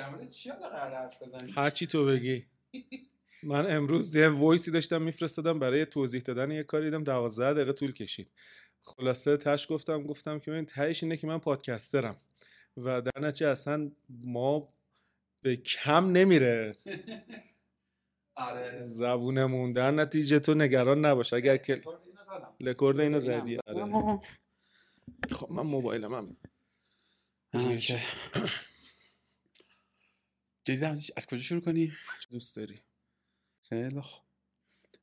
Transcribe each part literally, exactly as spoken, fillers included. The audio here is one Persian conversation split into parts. در مورد چی قرار حرف بزنیم؟ هر چی تو بگی. من امروز یه وایسی داشتم میفرستادم برای توضیح دادن یه کاری، دیدم دوازده دقیقه طول کشید. خلاصه تاش گفتم گفتم که ببین تهش اینه که من پادکسترم و در نتیجه اصلا ما به کم نمیره. آره زبونمون، در نتیجه تو نگران نباش اگر که رکورد اینو زدی. آره خب من موبایلم هم جدیدم. از کجا شروع کنی؟ دوست داری؟ خیلی خوب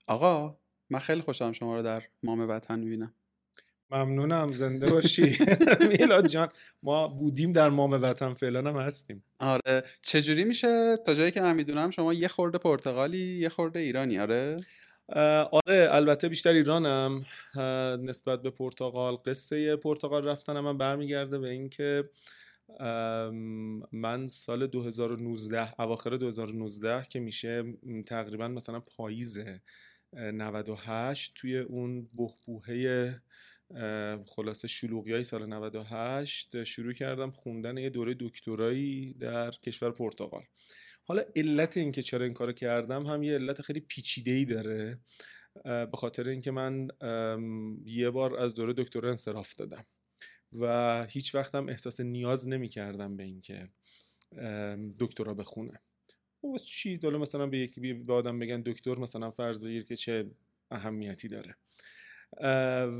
آقا، من خیلی خوشم شما رو در مام وطن میبینم. ممنونم، زنده باشی میلاد جان. ما بودیم در مام وطن، فعلا هم هستیم. آره چجوری میشه؟ تا جایی که من میدونم شما یه خورده پرتغالی یه خورده ایرانی. آره آره البته بیشتر ایرانم نسبت به پرتغال. قصه پرتغال رفتن من برمیگرده به این که من سال دو هزار و نوزده، اواخر دو هزار و نوزده که میشه تقریبا مثلا پاییز نود و هشت، توی اون بحبوحه خلاصه شلوغیای سال نود و هشت شروع کردم خوندن یه دوره دکترایی در کشور پرتغال. حالا علت این که چرا این کارو کردم هم یه علت خیلی پیچیده‌ای داره، به خاطر اینکه من یه بار از دوره دکترا انصراف دادم و هیچ وقتم احساس نیاز نمی کردم به اینکه دکترا بخونم. واسه چی؟ حالا مثلا به یکی به آدم بگن دکتر مثلا فرض بگیر که چه اهمیتی داره.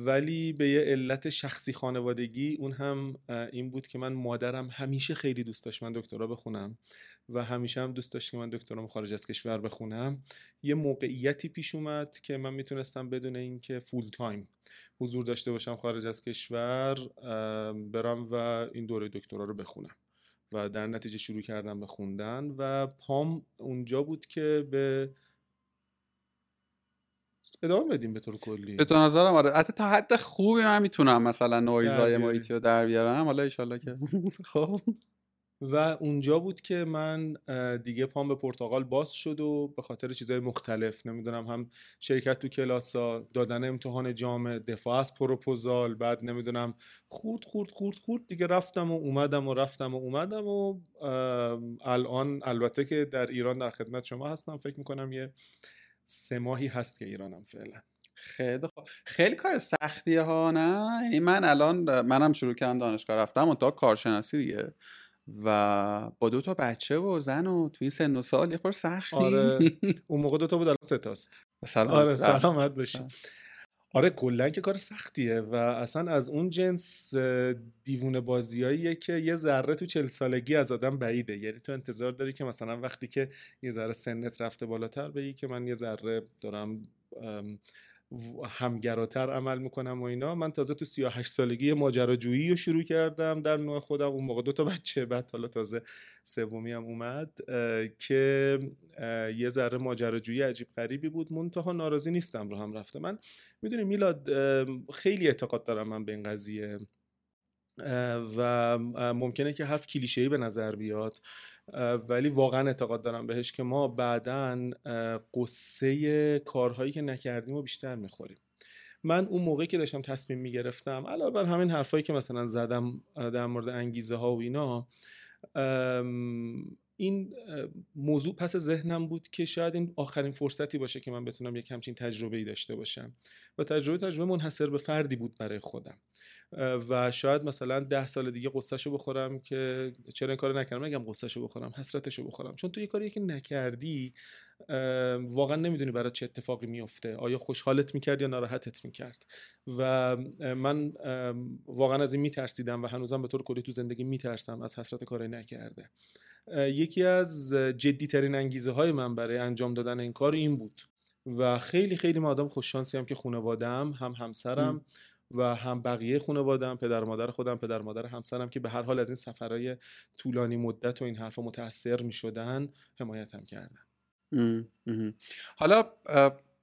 ولی به یه علت شخصی خانوادگی، اون هم این بود که من مادرم همیشه خیلی دوست داشت من دکترا بخونم و همیشه هم دوست داشت که من دکترامو خارج از کشور بخونم. یه موقعیتی پیش اومد که من میتونستم بدون اینکه فول تایم حضور داشته باشم خارج از کشور برم و این دوره دکترا رو بخونم و در نتیجه شروع کردم به خوندن و پام اونجا بود که به ادامه بدیم به طور کلی. به تو نظرم آره حتی تا حد خوبی من میتونم مثلا نویزای محیطی رو در بیارم، حالا انشالله که خب. و اونجا بود که من دیگه پام به پرتغال باز شد و به خاطر چیزهای مختلف، نمیدونم هم شرکت تو کلاسا، دادن امتحان جامعه، دفاع از پروپوزال، بعد نمیدونم خورد خورد خورد خورد دیگه رفتم و اومدم و رفتم و اومدم و الان البته که در ایران در خدمت شما هستم. فکر میکنم یه سه ماهی هست که ایرانم فعلا. خیلی خوب. خیلی کار سختیه ها نه؟ یعنی من الان منم شروع کردم دانشگاه رفتم تا کارشناسی دیگه و با دو تا بچه و زن و تو این سن و سال یه خورده سختی. آره اون موقع دو تا بود الان سه تاست. سلام. آره سلامت باشی. آره کلا که کار سختیه و اصلا از اون جنس دیوونه بازیاییه که یه ذره تو چهل سالگی از آدم بعیده. یعنی تو انتظار داری که مثلا وقتی که یه ذره سنت رفته بالاتر بگی که من یه ذره دارم همگراتر عمل میکنم و اینا. من تازه تو سی و هشت سالگی ماجراجویی رو شروع کردم در نوع خودم. اون موقع دو تا بچه، بعد حالا تازه سومی هم اومد اه، که اه، یه ذره ماجراجویی عجیب غریبی بود. منتها ناراضی نیستم رو هم رفته. من میدونی میلاد خیلی اعتقاد دارم من به این قضیه و ممکنه که حرف کلیشه‌ای به نظر بیاد ولی واقعا اعتقاد دارم بهش که ما بعداً قصه کارهایی که نکردیم رو بیشتر میخوریم. من اون موقعی که داشتم تصمیم میگرفتم علاوه بر همین حرفایی که مثلا زدم در مورد انگیزه ها و اینا، این موضوع پس ذهنم بود که شاید این آخرین فرصتی باشه که من بتونم یک همچین تجربه‌ای داشته باشم و تجربه تجربه منحصر به فردی بود برای خودم و شاید مثلا ده سال دیگه قصه‌شو بخورم که چرا این کارو نکردم، نگم قصه‌شو بخورم، حسرتشو بخورم، چون تو یه کاری که نکردی واقعا نمیدونی برات چه اتفاقی میفته، آیا خوشحالت میکرد یا ناراحتت میکرد. و من واقعا از این میترسیدم و هنوزم به طور کلی تو زندگی میترسم از حسرت کاری نکرده. یکی از جدی‌ترین انگیزه‌های من برای انجام دادن این کار این بود و خیلی خیلی من آدم خوششانسیم که خانواده‌ام، هم همسرم م. و هم بقیه خانواده‌ام، پدر مادر خودم، پدر مادر همسرم که به هر حال از این سفرهای طولانی مدت و این حرفا متأثر می‌شدن، حمایتم کردن. ام. ام. حالا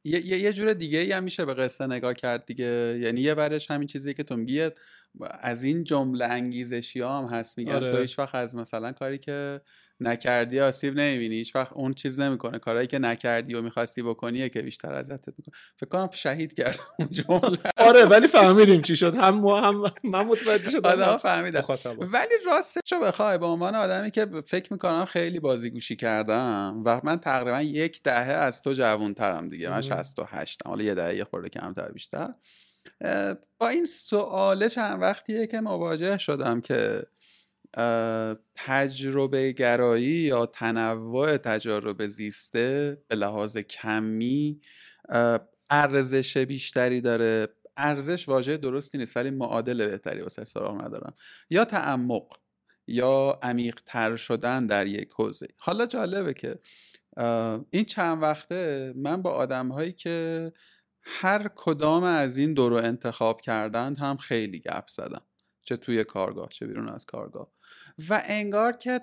یه یه جور دیگه ای هم میشه به قصه نگاه کرد دیگه. یعنی یه برش همین چیزی که تو میگی از این جمله انگیزشی ها هم هست، میگن آره. تو هیچ وقت از مثلا کاری که نکردی آسیب نمیبینی، هیچ وقت اون چیز نمیکنه، کاری که نکردی و میخواستی بکنیه که بیشتر ازت میکنه. فکر کنم شهید کرد اون جمله. آره ولی فهمیدیم چی شد، هم ما هم من متوجه شدم آدم فهمیدم. ولی راستشو بخوای به عنوان آدمی که فکر میکنم خیلی بازیگوشی کردم و من تقریبا یک دهه از تو جوانترم دیگه، من شصت و هشت ام، حالا یه دهه یه خورده کمتر بیشتر. با این سواله چند وقتیه که مواجه شدم که تجربه گرایی یا تنوع تجربه زیسته به لحاظ کمی ارزش بیشتری داره. ارزش واژه درستی نیست ولی معادل بهتری واسه سراغ ندارم. یا تعمق یا عمیق‌تر شدن در یک حوزه. حالا جالبه که این چند وقته من با آدم‌هایی که هر کدام از این دو رو انتخاب کردند هم خیلی گپ زدم، چه توی کارگاه چه بیرون از کارگاه، و انگار که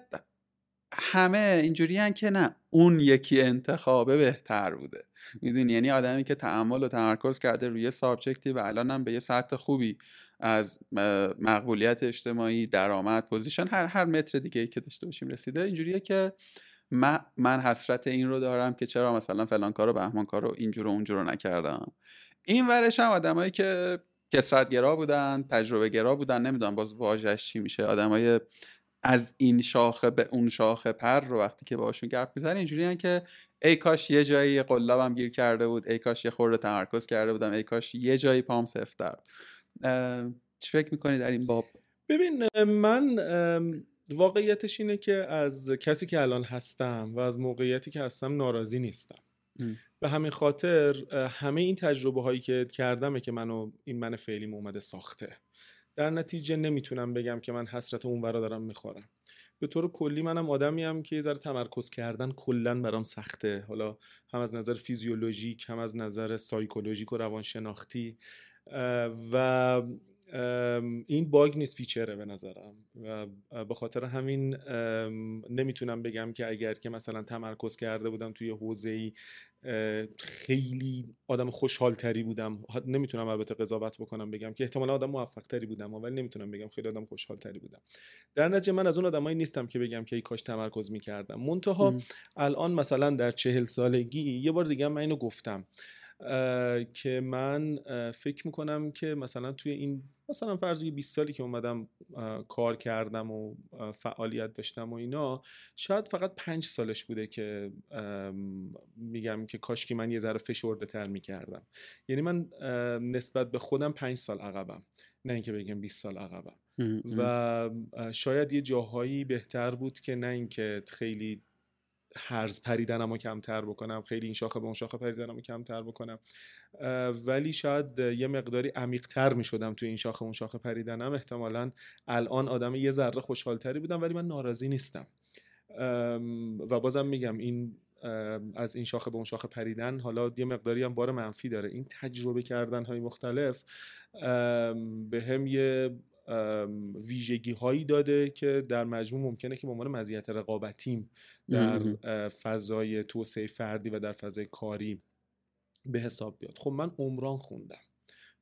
همه اینجوری هن که نه اون یکی انتخابه بهتر بوده، میدونی، یعنی آدمی که تأمل و تمرکز کرده روی سابجکتی و الان هم به یه سطح خوبی از مقبولیت اجتماعی، درآمد، پوزیشن، هر هر متر دیگه که داشته باشیم رسیده، اینجوریه که من حسرت این رو دارم که چرا مثلا فلان کارو بهمان کارو اینجور و اونجور رو نکردم. این ورش هم آدمایی که کثرت‌گرا بودن، تجربه گرا بودن، نمیدونم باز واژش چی میشه، آدمای از این شاخه به اون شاخه پر رو وقتی که باهاشون گپ میزنی اینجوریه که ای کاش یه جایی قلابم گیر کرده بود، ای کاش یه خورده تمرکز کرده بودم، ای کاش یه جایی پام سفت‌تر. چی فکر می‌کنی در این باب؟ ببین من واقعیتش اینه که از کسی که الان هستم و از موقعیتی که هستم ناراضی نیستم. ام. به همین خاطر همه این تجربه هایی که کردمه که منو این من فعلیم اومده ساخته. در نتیجه نمیتونم بگم که من حسرت اونورا دارم میخورم. به طور کلی منم آدمیم که یه ذره تمرکز کردن کلا برام سخته، حالا هم از نظر فیزیولوژیک هم از نظر سایکولوژیک و روانشناختی، و این باگ نیست، فیچره به نظرم، و به خاطر همین نمیتونم بگم که اگر که مثلا تمرکز کرده بودم توی حوزه‌ای خیلی آدم خوشحالتری بودم. نمیتونم البته قضاوت بکنم بگم که احتمالا آدم موفقتری بودم، ولی نمیتونم بگم خیلی آدم خوشحالتری بودم. در نتیجه من از اون آدمایی نیستم که بگم که ای کاش تمرکز میکردم. منتها ام. الان مثلا در چهل سالگی یه بار دیگه من اینو گفتم که من فکر میکنم که مثلا توی این مثلا فرض یه بیست سالی که اومدم کار کردم و فعالیت داشتم و اینا، شاید فقط پنج سالش بوده که میگم که کاش که من یه ذره فشرده تر میکردم. یعنی من نسبت به خودم پنج سال عقبم، نه اینکه بگم بیست سال عقبم. و شاید یه جاهایی بهتر بود که نه اینکه خیلی هرز پریدنم رو کمتر بکنم، خیلی این شاخه به اون شاخه پریدنم رو کمتر بکنم، ولی شاید یه مقداری عمیق‌تر می شدم توی این شاخه اون شاخه پریدنم، احتمالاً الان آدم یه ذره خوشحالتری بودم، ولی من ناراضی نیستم. و بازم میگم این از این شاخه به اون شاخه پریدن حالا یه مقداری هم بار منفی داره. این تجربه کردن های مختلف به هم یه ویژگی هایی داده که در مجموع ممکنه که به عنوان مزیت رقابتیم در فضای توسعه فردی و در فضای کاری به حساب بیاد. خب من عمران خوندم،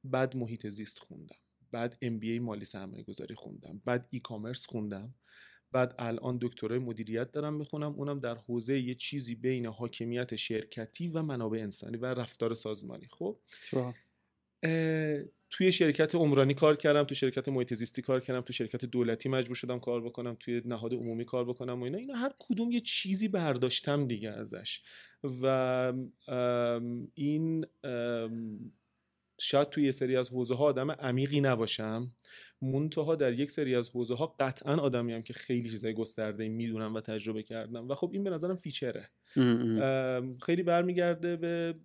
بعد محیط زیست خوندم، بعد ام بی ای مالی سرمایه گذاری خوندم، بعد ای کامرس خوندم، بعد الان دکترای مدیریت دارم میخونم، اونم در حوزه یه چیزی بین حاکمیت شرکتی و منابع انسانی و رفتار سازمانی. خب توی شرکت عمرانی کار کردم، توی شرکت محیط زیستی کار کردم، توی شرکت دولتی مجبور شدم کار بکنم، توی نهاد عمومی کار بکنم و اینا اینا هر کدوم یه چیزی برداشتم دیگه ازش. و این شاید توی یه سری از حوزه‌ها آدم عمیقی نباشم، منتها در یک سری از حوزه‌ها قطعاً آدمیم که خیلی چیزای گسترده‌ای میدونم و تجربه کردم. و خب این به نظرم فیچره. خیلی برمیگرده به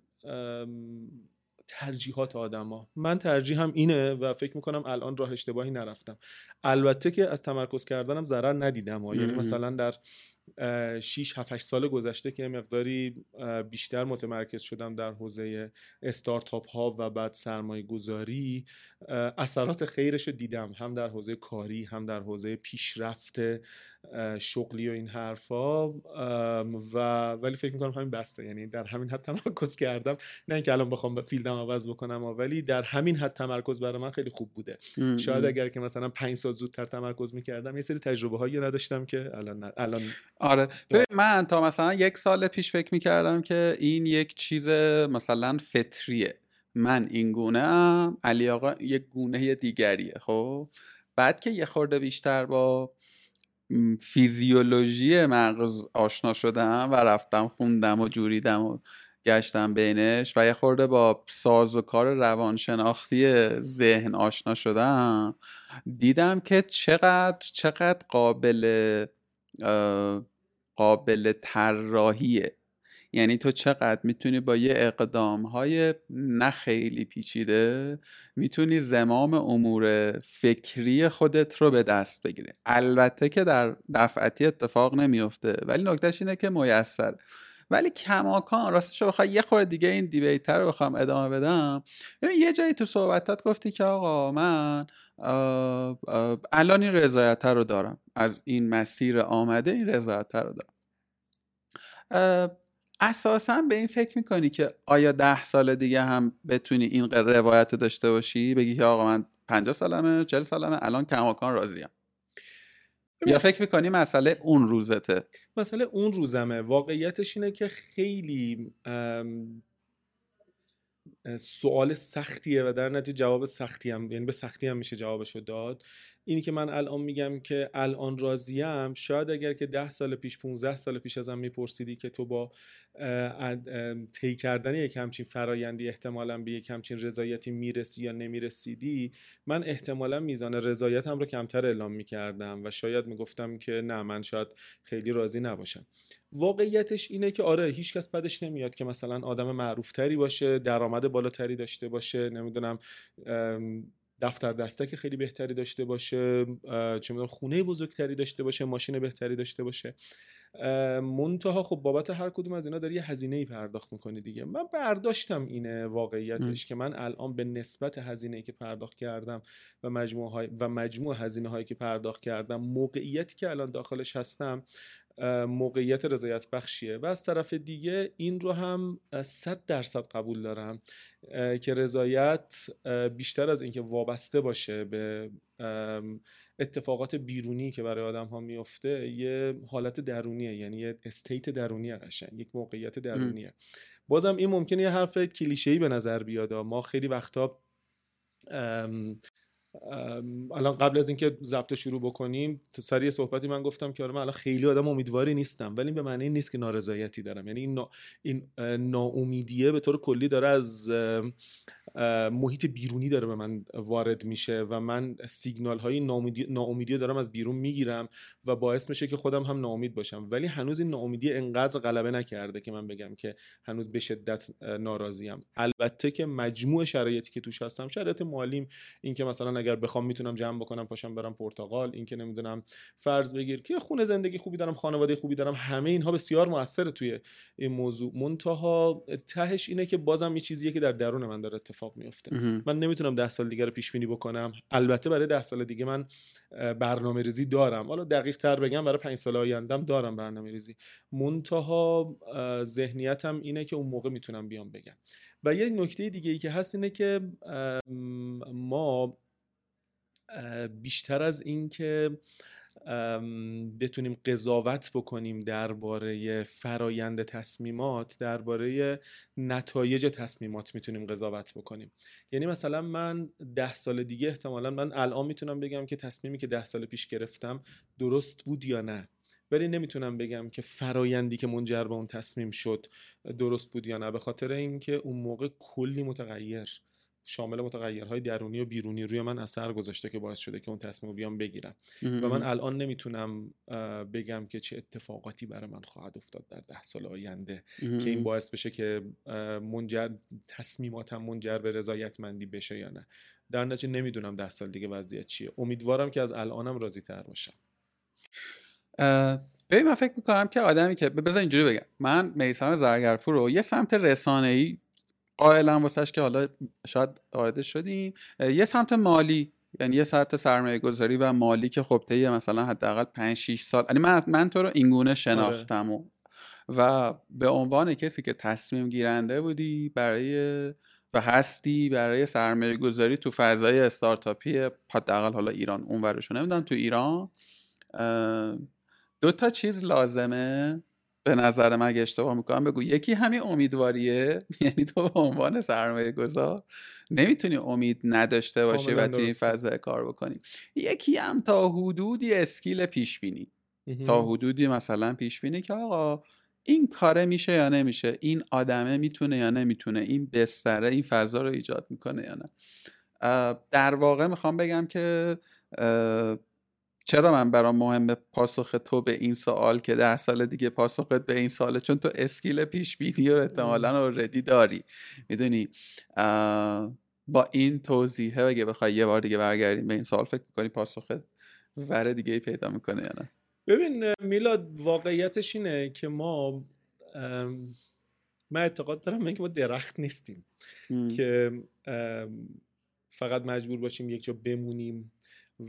ترجیحات آدما. من ترجیحم اینه و فکر میکنم الان راه اشتباهی نرفتم. البته که از تمرکز کردنم ضرر ندیدم ها. یعنی مثلا در شش هفت سال گذشته که مقداری بیشتر متمرکز شدم در حوزه استارتاپ ها و بعد سرمایه گذاری، اثرات خیرش دیدم، هم در حوزه کاری هم در حوزه پیشرفت شغلی و این حرفا. و ولی فکر میکنم همین بسته، یعنی در همین حد تمرکز کردم، نه اینکه الان بخوام فیلدم عوض بکنم، ولی در همین حد تمرکز برای من خیلی خوب بوده. شاید اگر که مثلا پنج سال زودتر تمرکز میکردم یه سری تجربه هایی نداشتم که الان الان آره. ببین من تا مثلا یک سال پیش فکر میکردم که این یک چیز مثلا فطریه، من این گونه ام، علی آقا یک گونه دیگریه. خب بعد که یه خورده بیشتر با فیزیولوژی مغز آشنا شدم و رفتم خوندم و جوریدم و گشتم بینش و یه خورده با ساز و کار روانشناختی ذهن آشنا شدم، دیدم که چقدر چقدر قابل قابل طراحیه. یعنی تو چقدر میتونی با یه اقدام‌های نه خیلی پیچیده میتونی زمام امور فکری خودت رو به دست بگیری. البته که در دفعتی اتفاق نمیفته، ولی نکتهش اینه که میسر. ولی کماکان راستش رو بخوام یه خورده دیگه این دیبیتر رو بخوام ادامه بدم، یه جایی تو صحبتات گفتی که آقا من آه آه الان این رضایت رو دارم، از این مسیر آمده این رضایت رو دارم. اساساً به این فکر میکنی که آیا ده سال دیگه هم بتونی این روایت رو داشته باشی، بگی که آقا من پنجاه سالمه چهل سالمه الان کماکان راضیم؟ یا فکر میکنی مسئله اون روزته؟ مسئله اون روزمه. واقعیتش اینه که خیلی سوال سختیه و در نتیجه جواب سختی هم، یعنی به سختی هم میشه جوابشو داد. اینی که من الان میگم که الان راضیم، شاید اگر که ده سال پیش پونزده سال پیش ازم میپرسیدی که تو با طی کردن یک همچین فرایندی احتمالاً به یک همچین رضایتی میرسی یا نمیرسیدی، من احتمالاً میزان رضایتم رو کمتر اعلام میکردم و شاید میگفتم که نه من شاید خیلی راضی نباشم. واقعیتش اینه که آره هیچکس بدش نمیاد که مثلا آدم معروفتری باشه، درآمد بالاتری داشته باشه، نمیدونم دفتر دستک خیلی بهتری داشته باشه، چه میدونم خونه بزرگتری داشته باشه، ماشین بهتری داشته باشه. منتها خب بابت هر کدوم از اینا داری یه هزینه‌ای پرداخت می‌کنی دیگه. من برداشتم اینه واقعیتش م. که من الان به نسبت هزینه‌ای که پرداخت کردم و مجموع های و مجموع هزینه‌هایی که پرداخت کردم، موقعیتی که الان داخلش هستم موقعیت رضایت بخشیه. و از طرف دیگه این رو هم صد درصد قبول دارم که رضایت بیشتر از اینکه وابسته باشه به اتفاقات بیرونی که برای آدم ها میفته، یه حالت درونیه، یعنی یه استیت درونیه، قشنگ یک موقعیت درونیه. بازم این ممکنه یه حرف کلیشه‌ای به نظر بیاد، ما خیلی وقتا الان قبل از اینکه ضبط شروع بکنیم سریع صحبتی من گفتم که آره من الان خیلی آدم امیدواری نیستم، ولی به معنی نیست که نارضایتی دارم. یعنی این نا... این ناامیدیه به طور کلی داره از محیط بیرونی داره به من وارد میشه و من سیگنال های ناامیدی ناامیدی دارم از بیرون میگیرم و باعث میشه که خودم هم ناامید باشم. ولی هنوز این ناامیدی انقدر غلبه نکرده که من بگم که هنوز به شدت ناراضیم. البته که مجموع شرایطی که توش هستم، شرایط مالیم، این که مثلا اگر بخوام میتونم جمع بکنم پاشم برم پرتغال، این که نمیدونم فرض بگیر که خونه زندگی خوبی دارم، خانواده خوبی دارم، همه اینها بسیار موثر توی این موضوع. منتها تهش اینه که بازم یه چیزیه که در درون من داره اتفاق میفته. من نمیتونم ده سال دیگه رو پیش بینی بکنم. البته برای ده سال دیگه من برنامه‌ریزی دارم، حالا دقیق تر بگم برای پنج سال آیندهم دارم برنامه‌ریزی. منتها ذهنیتم اینه که اون موقع میتونم بیام بگم. و یه نکته دیگه ای که هست اینه که ما بیشتر از این که بتونیم قضاوت بکنیم درباره فرایند تصمیمات، درباره نتایج تصمیمات میتونیم قضاوت بکنیم. یعنی مثلا من ده سال دیگه احتمالاً من الان میتونم بگم که تصمیمی که ده سال پیش گرفتم درست بود یا نه، ولی نمیتونم بگم که فرایندی که منجر به اون تصمیم شد درست بود یا نه، به خاطر اینکه اون موقع کلی متغیر شامل متغیرهای درونی و بیرونی روی من اثر گذاشته که باعث شده که اون تصمیم رو بیام بگیرم. و من الان نمیتونم بگم که چه اتفاقاتی برای من خواهد افتاد در ده سال آینده که این باعث بشه که منجر تصمیماتم منجر به رضایتمندی بشه یا نه. در نتیجه نمیدونم ده سال دیگه وضعیت چیه. امیدوارم که از الانم راضی تر باشم. ببین من فکر میکنم که آدمی که بذار اینجوری بگم، من میثم زرگرپور رو یه سمت رسانه‌ای قائلم واسش که حالا شاید وارد شدیم، یه سمت مالی، یعنی یه سمت سرمایه گذاری و مالی که خب طی مثلا حداقل پنج شش سال، یعنی من من تو رو اینگونه شناختم و, و به عنوان کسی که تصمیم گیرنده بودی برای و هستی برای سرمایه گذاری تو فضای استارتاپی حداقل حالا ایران، اونورشو نمیدونم تو ایران دو تا چیز لازمه به نظر من، اگه اشتباه میکنم بگو. یکی همین امیدواریه، یعنی تو به عنوان سرمایه گذار نمیتونی امید نداشته باشی و توی این فضای کار بکنی. یکی هم تا حدودی اسکیل پیش بینی، تا حدودی مثلا پیش بینی که آقا این کاره میشه یا نمیشه، این آدمه میتونه یا نمیتونه، این بستره این فضا رو ایجاد میکنه یا نه. در واقع میخوام بگم که چرا من برام مهمه پاسخ تو به این سوال که ده سال دیگه پاسخت به این سواله، چون تو اسکیل پیش بینی رو احتمالاً اوردی داری. میدونی با این توضیحه اگه بخوای یه بار دیگه برگردیم به این سوال، فکر می‌کنی پاسخت ور دیگه ای پیدا میکنه یا نه؟ ببین میلاد، واقعیتش اینه که ما من اعتقاد دارم اینکه ما درخت نیستیم ام. که فقط مجبور باشیم یک جا بمونیم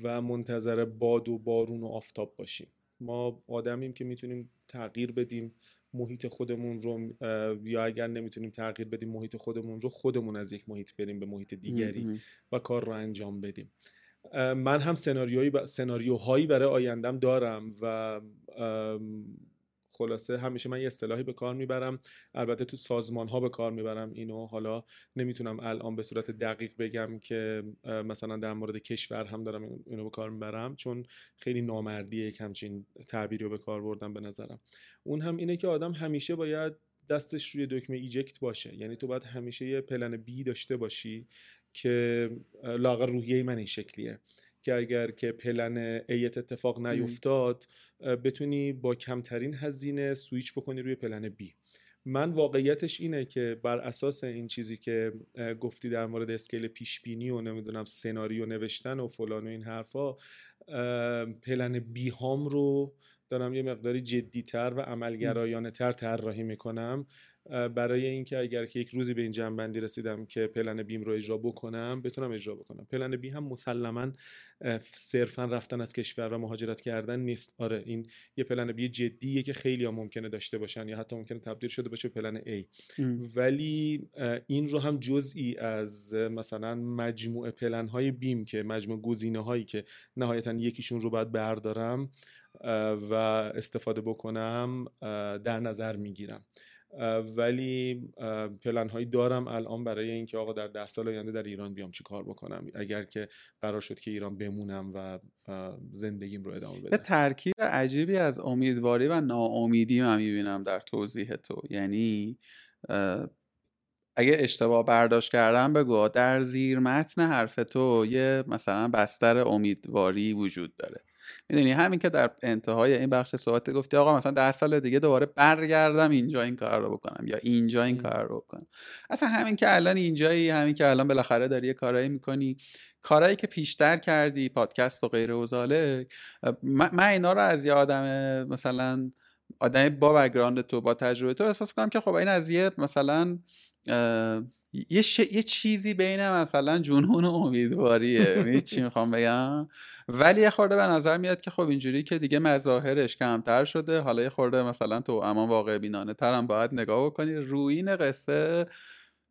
و منتظر باد و بارون و آفتاب باشیم. ما آدمیم که میتونیم تغییر بدیم محیط خودمون رو، یا اگر نمیتونیم تغییر بدیم محیط خودمون رو، خودمون از یک محیط بریم به محیط دیگری و کار رو انجام بدیم. من هم سناریوی سناریوهایی برای آیندم دارم و خلاصه همیشه من یه اصطلاحی به کار میبرم، البته تو سازمان‌ها به کار میبرم اینو، حالا نمیتونم الان به صورت دقیق بگم که مثلا در مورد کشور هم دارم اینو به کار میبرم، چون خیلی نامردیه یک همچین تعبیری رو به کار بردم به نظرم. اون هم اینه که آدم همیشه باید دستش روی دکمه ایجکت باشه، یعنی تو باید همیشه یه پلن بی داشته باشی که لاغر روحیه من این شکلیه که اگر که پلن ایت اتفاق نیفتاد بتونی با کمترین هزینه سویچ بکنی روی پلن بی. من واقعیتش اینه که بر اساس این چیزی که گفتی در مورد اسکیل پیشبینی و نمیدونم سناریو نوشتن و فلان و این حرفا، پلن بی هام رو دارم یه مقداری جدیتر و عملگرایانه تر طراحی میکنم، برای اینکه اگر که یک روزی به این جنبندی رسیدم که پلن بیم رو اجرا بکنم بتونم اجرا بکنم. پلن بی هم مسلماً صرفاً رفتن از کشور و مهاجرت کردن نیست. آره این یه پلن بی جدیه که خیلی ها ممکنه داشته باشن یا حتی ممکنه تبدیل شده باشه به پلن ای ام. ولی این رو هم جزئی از مثلا مجموعه پلن های بیم که مجموعه گزینه هایی که نهایتاً یکیشون رو باید بردارم و استفاده بکنم در نظر میگیرم. ولی پلن‌هایی دارم الان برای اینکه آقا در ده سال آینده در ایران بیام چی کار بکنم اگر که قرار شد که ایران بمونم و زندگیم رو ادامه بدم. یه ترکیب عجیبی از امیدواری و ناامیدی من می‌بینم در توضیح تو، یعنی اگه اشتباه برداشت کردم بگو، در زیر متن حرف تو یه مثلا بستر امیدواری وجود داره. میدونی همین که در انتهای این بخش صحبت گفتی آقا مثلا ده سال دیگه دوباره برگردم اینجا این کار رو بکنم یا اینجا این کار رو بکنم، اصلا همین که الان اینجایی، همین که الان بالاخره داری یه کارایی میکنی، کارایی که پیشتر کردی، پادکست و غیره و زالک، من اینا رو از یه آدم مثلا آدم با بک‌گراند تو، با تجربه تو احساس میکنم که خب این از یه مثلا یه, ش... یه چیزی بین مثلا جنون و امیدواریه میدونی چی میخوام بگم، ولی یه خورده به نظر میاد که خب اینجوری که دیگه مظاهرش کمتر شده، حالا یه خورده مثلا تو اما واقع بینانه ترم باید نگاه بکنی رویین قصه.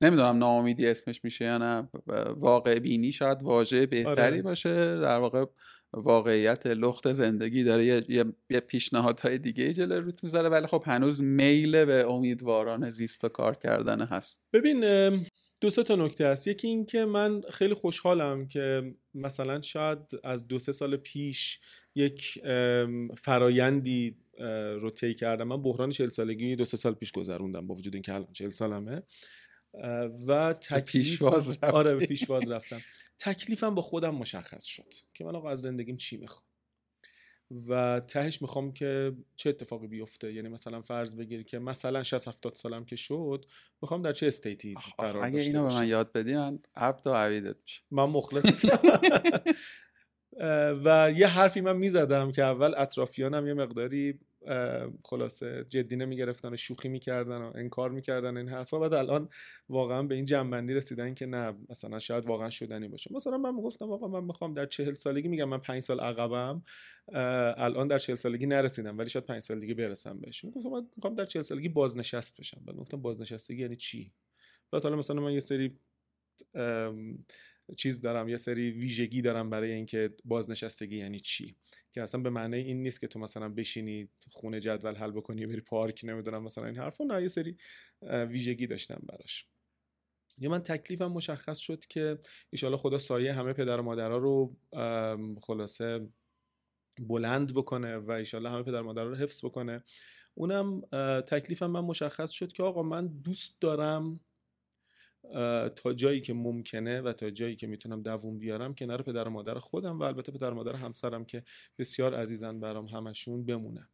نمیدونم ناامیدی اسمش میشه یا نه، واقع بینی شاید واژه بهتری باشه، در واقع واقعیت لخت زندگی داره یه, یه،, یه پیشنهادهای دیگه جلوی روت میذاره، ولی خب هنوز میل به امیدواران زیست و کار کردن هست. ببین دو سه تا نکته هست، یکی این که من خیلی خوشحالم که مثلا شاید از دو سه سال پیش یک فرایندی رو طی کردم. من بحران چهل سالگی دو سه سال پیش گذروندم با وجود اینکه الان چهل سالمه و تکلیف پیشواز رفتم. آره پیشواز رفتم. تکلیفم با خودم مشخص شد که من آقا از زندگیم چی میخوام و تهش میخوام که چه اتفاقی بیفته، یعنی مثلا فرض بگیر که مثلا شصت هفتاد سالم که شد میخوام در چه استیتی قرار بگیرم. اگه اینو به من یاد بدی من عبد و عبیدت میشم. من مخلصم. و یه حرفی من میزدم که اول اطرافیانم یه مقداری خلاصه جدی نمیگرفتن و شوخی میکردن و انکار میکردن این حرفا، بعد الان واقعا به این جنبندی رسیدن که نه مثلا شاید واقعا شدنی باشه. مثلا من میگفتم آقا من میخوام در چهل سالگی، میگم من پنج سال عقبم، الان در چهل سالگی نرسیدم ولی شاید پنج سال دیگه برسم بهش. میگفتم من میخوام در چهل سالگی بازنشست بشم. بعد میگفتم بازنشستگی یعنی چی؟ بعد حالا مثلا من یه سری چیز دارم، یه سری ویژگی دارم برای اینکه بازنشستگی یعنی چی، که اصلا به معنی این نیست که تو مثلا بشینی خونه جدول حل بکنی بری پارک نمیدونم مثلا این حرفو، نه یه سری ویژگی داشتم براش. یا من تکلیفم مشخص شد که ان شاءالله خدا سایه همه پدر و مادرها رو خلاصه بلند بکنه و ان شاءالله همه پدر و مادرها رو حفظ بکنه. اونم تکلیفم من مشخص شد که آقا من دوست دارم تا جایی که ممکنه و تا جایی که میتونم دووم بیارم کنار پدر و مادر خودم و البته پدر و مادر همسرم که بسیار عزیزن برام همشون بمونم.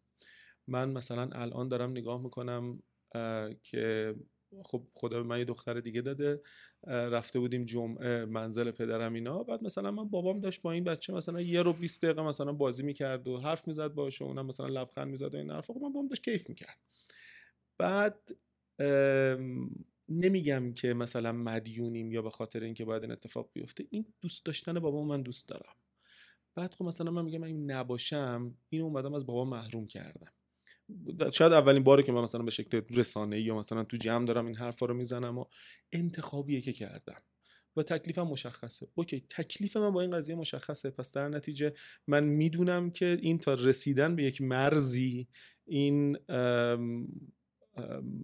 من مثلا الان دارم نگاه میکنم که خب خدا به من یه دختر دیگه داده، رفته بودیم جمعه منزل پدرم اینا، بعد مثلا من بابام داشت با این بچه مثلا یه رو بیست دقیقه مثلا بازی میکرد و حرف میزد باشه، اونم مثلا لبخند میزد و این حرفا. خب من بابام داشت کیف میکرد. بعد نمیگم که مثلا مدیونیم یا به خاطر اینکه باید این اتفاق بیفته، این دوست داشتن بابام من دوست دارم. بعد خب مثلا من میگم این نباشم، اینو اومدم از بابام محروم کردم. شاید اولین باره که من مثلا به شکل رسانه‌ای یا مثلا تو جمع دارم این حرفا رو میزنم و انتخابیه که کردم و تکلیفم مشخصه. اوکی، تکلیف من با این قضیه مشخصه، پس در نتیجه من میدونم که این تا رسیدن به یک مرزی این ام ام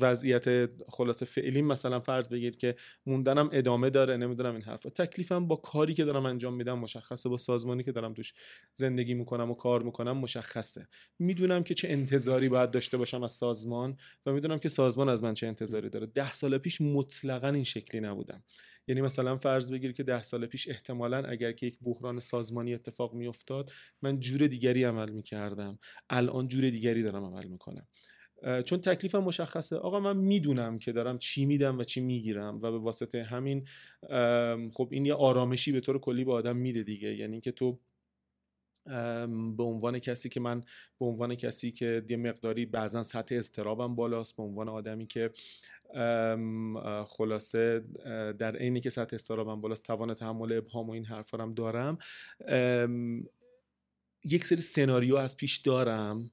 وضعیت خلاصه فعلی مثلا فرض بگیر که موندنم ادامه داره نمیدونم این حرفا. تکلیفم با کاری که دارم انجام میدم مشخصه، با سازمانی که دارم توش زندگی میکنم و کار میکنم مشخصه، میدونم که چه انتظاری باید داشته باشم از سازمان و میدونم که سازمان از من چه انتظاری داره. ده سال پیش مطلقاً این شکلی نبودم، یعنی مثلا فرض بگیر که ده سال پیش احتمالاً اگر که یک بحران سازمانی اتفاق میافتاد من جور دیگری عمل میکردم، الان جور دیگری دارم عمل میکنم، چون تکلیفم مشخصه. آقا من میدونم که دارم چی میدم و چی میگیرم و به واسطه همین خب این یه آرامشی به طور کلی به آدم میده دیگه، یعنی اینکه تو به عنوان کسی که من به عنوان کسی که یه مقداری بعضا سطح اضطرابم بالاست، به عنوان آدمی که خلاصه در عینی که سطح اضطرابم بالاست توان تحمل ابهام و این حرفا هم دارم، یک سری سناریو از پیش دارم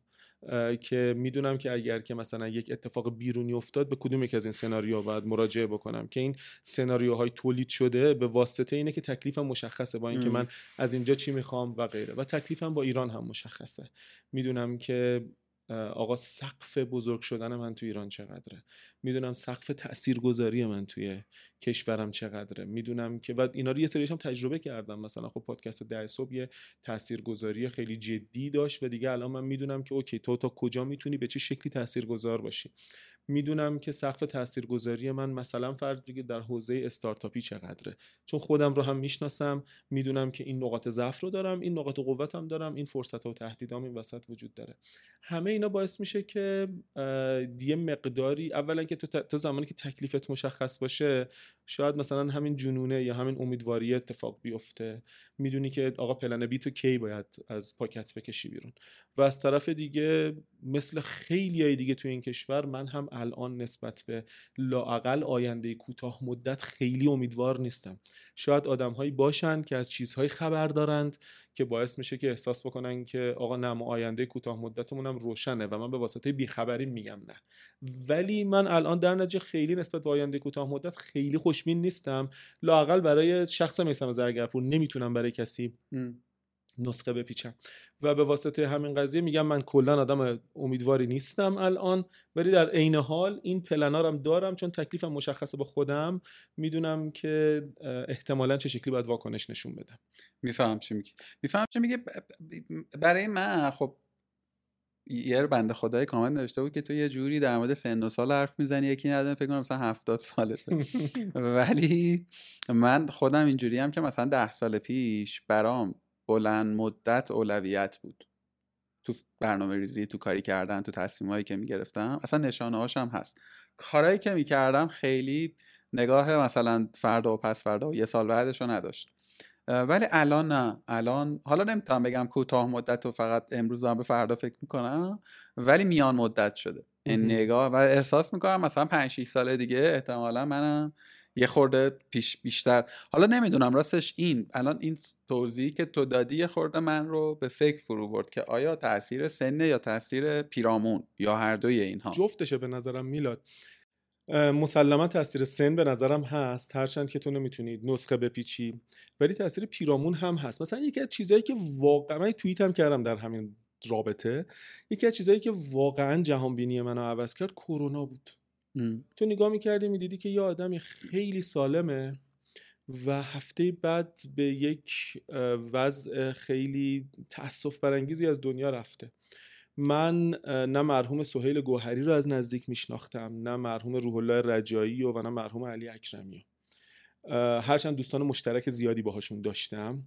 که میدونم که اگر که مثلا یک اتفاق بیرونی افتاد به کدوم یک از این سناریوها باید مراجعه بکنم، که این سناریوهای تولید شده به واسطه اینه که تکلیفم مشخصه با اینکه من از اینجا چی میخوام و غیره. و تکلیفم با ایران هم مشخصه، میدونم که آقا سقف بزرگ شدن من تو ایران چقدره، میدونم سقف تاثیرگذاری من توی کشورم چقدره، میدونم که بعد اینا رو یه سریش هم تجربه کردم. مثلا خب پادکست ده صبح یه تاثیرگذاری خیلی جدی داشت و دیگه الان من میدونم که اوکی تو تا کجا میتونی به چه شکلی تاثیرگذار باشی. میدونم که سقف تاثیرگذاری من مثلا فرد دیگه در حوزه استارتاپی چقدره، چون خودم رو هم میشناسم، میدونم که این نقاط ضعف رو دارم، این نقاط قوتم دارم، این فرصت‌ها و تهدیدام این وسط وجود داره. همه اینا باعث میشه که یه مقداری اولا که تو تا زمانی که تکلیفت مشخص باشه شاید مثلا همین جنونه یا همین امیدواری اتفاق بیفته، میدونی که آقا پلن بی تو کی باید از پاکت بکشی بیرون. و از طرف دیگه مثل خیلیای دیگه تو این کشور من هم الان نسبت به لااقل آینده کوتاه مدت خیلی امیدوار نیستم. شاید آدم‌هایی باشن که از چیزهای خبر دارند که باعث میشه که احساس بکنن که آقا نه ما آینده کوتاه مدتمون هم روشنه و من به واسطه بیخبری میگم نه، ولی من الان در نتیجه خیلی نسبت به آینده کوتاه مدت خیلی خوشبین نیستم. لااقل برای شخص میثم زرگرپور نمیتونم برای کسی م. نسخه بپیچم و به واسطه همین قضیه میگم من کلا آدم امیدواری نیستم الان، ولی در عین حال این پلنارم دارم چون تکلیفم مشخصه با خودم، میدونم که احتمالاً چه شکلی باید واکنش نشون بدم. میفهم چی میگی میفهم چی میگی برای من خب یه بنده خدای کامنت نوشته بود که تو یه جوری در مورد سن و سال حرف میزنی یکی ندن فکر کنم مثلا هفتاد سالته ولی من خودم اینجوری ام که مثلا ده سال پیش برام بلند مدت اولویت بود تو برنامه ریزی، تو کاری کردن، تو تصمیمایی که میگرفتم، اصلا نشانه هاش هم هست. کارهایی که میکردم خیلی نگاه مثلا فردا و پس فردا و یه سال بعدشو نداشت ولی الان نه، الان حالا نمیتونم بگم کوتاه مدت و فقط امروز هم به فردا فکر میکنم، ولی میان مدت شده این نگاه و احساس میکنم مثلا پنج شش سال دیگه احتمالا منم یه خورده پیش بیشتر، حالا نمیدونم راستش. این الان این توضیحی که تو دادی یه خورده من رو به فکر فرو برد که آیا تأثیر سنه یا تأثیر پیرامون یا هر دوی اینها؟ جفتشه به نظرم میلاد. مسلما تأثیر سن به نظرم هست، هرچند که تو نمیتونی نسخه بپیچی، ولی تأثیر پیرامون هم هست. مثلا یکی از چیزایی که واقعا من توییت هم کردم در همین رابطه، یکی از چیزایی که واقعا جهان بینی منو عوض کرد کرونا بود. ام. تو نگاه میکردی میدیدی که یه آدمی خیلی سالمه و هفته بعد به یک وضع خیلی تأسف برانگیزی از دنیا رفته. من نه مرحوم سهیل گوهری رو از نزدیک میشناختم، نه مرحوم روح‌الله رجایی و نه مرحوم علی اکرمی، هرچند دوستان مشترک زیادی باهاشون داشتم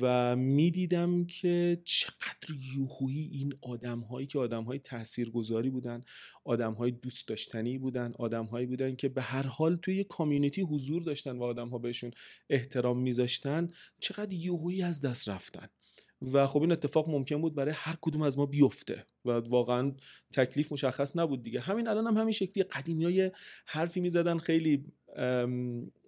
و میدیدم که چقدر یوهویی این آدم‌هایی که آدم‌های تاثیرگذاری بودن، آدم‌های دوست داشتنی بودن، آدم‌هایی بودن که به هر حال توی یه کامیونیتی حضور داشتن و آدم‌ها بهشون احترام میذاشتن، چقدر یوهویی از دست رفتن. و خب این اتفاق ممکن بود برای هر کدوم از ما بیفته و واقعا تکلیف مشخص نبود دیگه. همین الان هم همین شکلی. قدیمیای حرفی میزدن، خیلی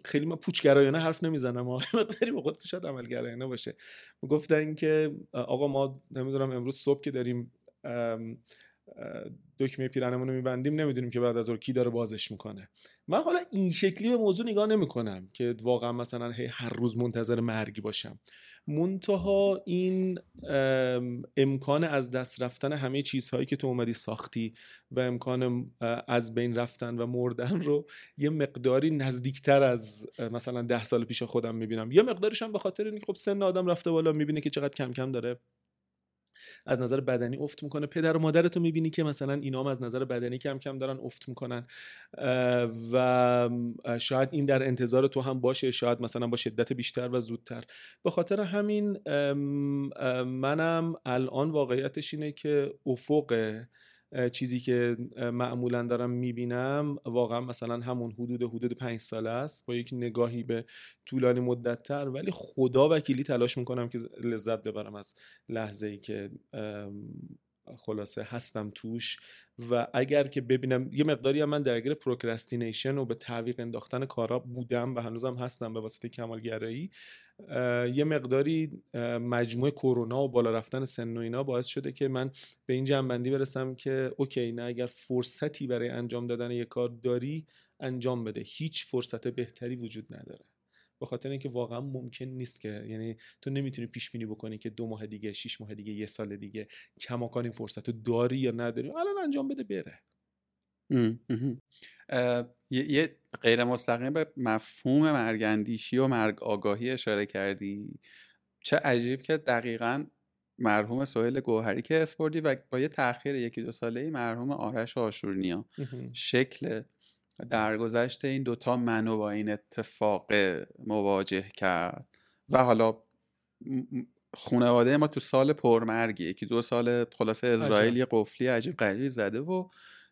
خیلی من پوچگرایانه حرف نمیزنم آقا، مقداری با خودت شاید عملگرایانه باشه، میگفتن که آقا ما نمیدونم امروز صبح که داریم دکمه پیرنمون رو میبندیم نمیدونیم که بعد از اون کی داره بازش میکنه. من حالا این شکلی به موضوع نگاه نمیکنم که واقعا مثلا هی هر روز منتظر مرگ باشم، منتها این امکان از دست رفتن همه چیزهایی که تو اومدی ساختی و امکان از بین رفتن و مردن رو یه مقداری نزدیکتر از مثلا ده سال پیش خودم میبینم. یه مقدارش هم به خاطر اینکه خب سن آدم رفته بالا، میبینه که چقدر کم کم داره از نظر بدنی افت میکنه. پدر و مادرتو میبینی که مثلا اینا هم از نظر بدنی کم کم دارن افت میکنن و شاید این در انتظار تو هم باشه، شاید مثلا با شدت بیشتر و زودتر. به خاطر همین منم الان واقعیتش اینه که افق چیزی که معمولا دارم میبینم واقعا مثلا همون حدود حدود پنج ساله است، با یک نگاهی به طولانی مدت تر. ولی خدا وکیلی تلاش میکنم که لذت ببرم از لحظه‌ای که خلاصه هستم توش. و اگر که ببینم یه مقداری هم من درگیر پروکرستینیشن و به تعویق انداختن کارا بودم و هنوزم هستم به واسطه کمالگرایی، یه مقداری مجموعه کرونا و بالا رفتن سن و اینا باعث شده که من به این جنبندی برسم که اوکی، نه اگر فرصتی برای انجام دادن یه کار داری انجام بده، هیچ فرصت بهتری وجود نداره. به خاطر اینکه واقعا ممکن نیست که، یعنی تو نمیتونی پیش بینی بکنی که دو ماه دیگه، شش ماه دیگه، یه سال دیگه کماکان این فرصت رو داری یا نداری. الان انجام بده بره. یه غیر مستقیم به مفهوم مرگ اندیشی و مرگ آگاهی اشاره کردی. چه عجیب که دقیقاً مرحوم سهیل گوهری که اسپوردی و با یه تأخیر یکی دو ساله‌ای مرحوم آرش آشورنیا شکل درگذشت این دوتا منو با این اتفاق مواجه کرد. و حالا خانواده ما تو سال پرمرگی یکی دو سال خلاصه اسرائیل یه قفلی عجیب غریبی زده و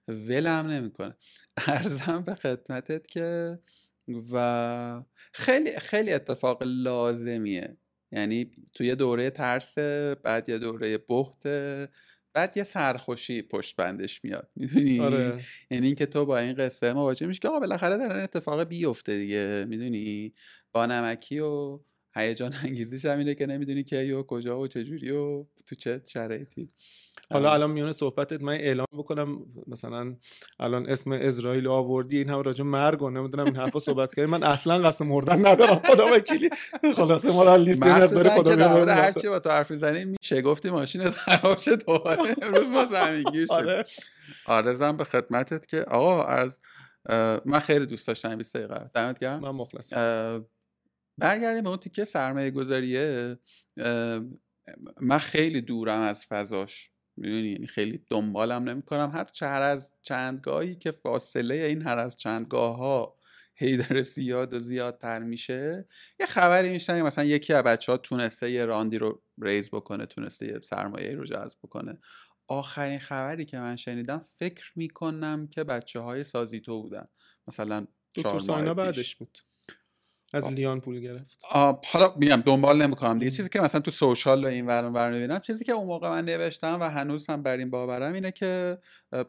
ولم نمیکنه. عرضم به خدمتت که و خیلی خیلی اتفاق لازمیه، یعنی تو یه دوره ترس، بعد یه دوره بهت، بعد یه سرخوشی پشت بندش میاد، میدونی؟ آره. یعنی این که تو با این قصه مواجه میشی که آقا بالاخره در این اتفاق بیفته دیگه، میدونی؟ با نمکی و هیجان انگیزیش همینه که نمیدونی کی و کجا و چجوری و تو چه شرایطی. حالا الان میونه صحبتت من اعلام بکنم مثلا الان اسم اسرائیل آوردی، این هم راجع مرگ و نمیدونم این حرفا صحبت کردی، من اصلا قصد مردن ندارم خدا وکیلی. خلاصه ما را لیست نداره خدا بیامرد. هر چی با تو حرف زنی میشه گفتی ماشین خراب شد دوباره امروز ما زمینگیر شد. آره. آرزم به خدمتت که آقا از من خیلی دوست داشتم بیست دقیقه دمت گرم. من مخلصم. برگردیم به اون تیکه سرمایه گذاریه. من خیلی دورم از فضاش، میدونی، یعنی خیلی دنبالم نمی کنم. هر چهر از چندگاهی که فاصله این هر از چندگاه ها هی داره زیاد و زیادتر میشه یه خبری میشنم مثلا یکی از بچه ها تونسته یه راندی رو ریز بکنه، تونسته یه سرمایه رو جذب بکنه. آخرین خبری که من شنیدم فکر میکنم که بچه های سازیتو بودن، مثلا دکتر ساینا بعدش بود. از لیان پول گرفت. حالا میگم دنبال نمیکنم دیگه. چیزی که مثلا تو سوشال و این ور اون ور میبینم، چیزی که اون موقع من نوشتم و هنوز هم بر این باورم اینه که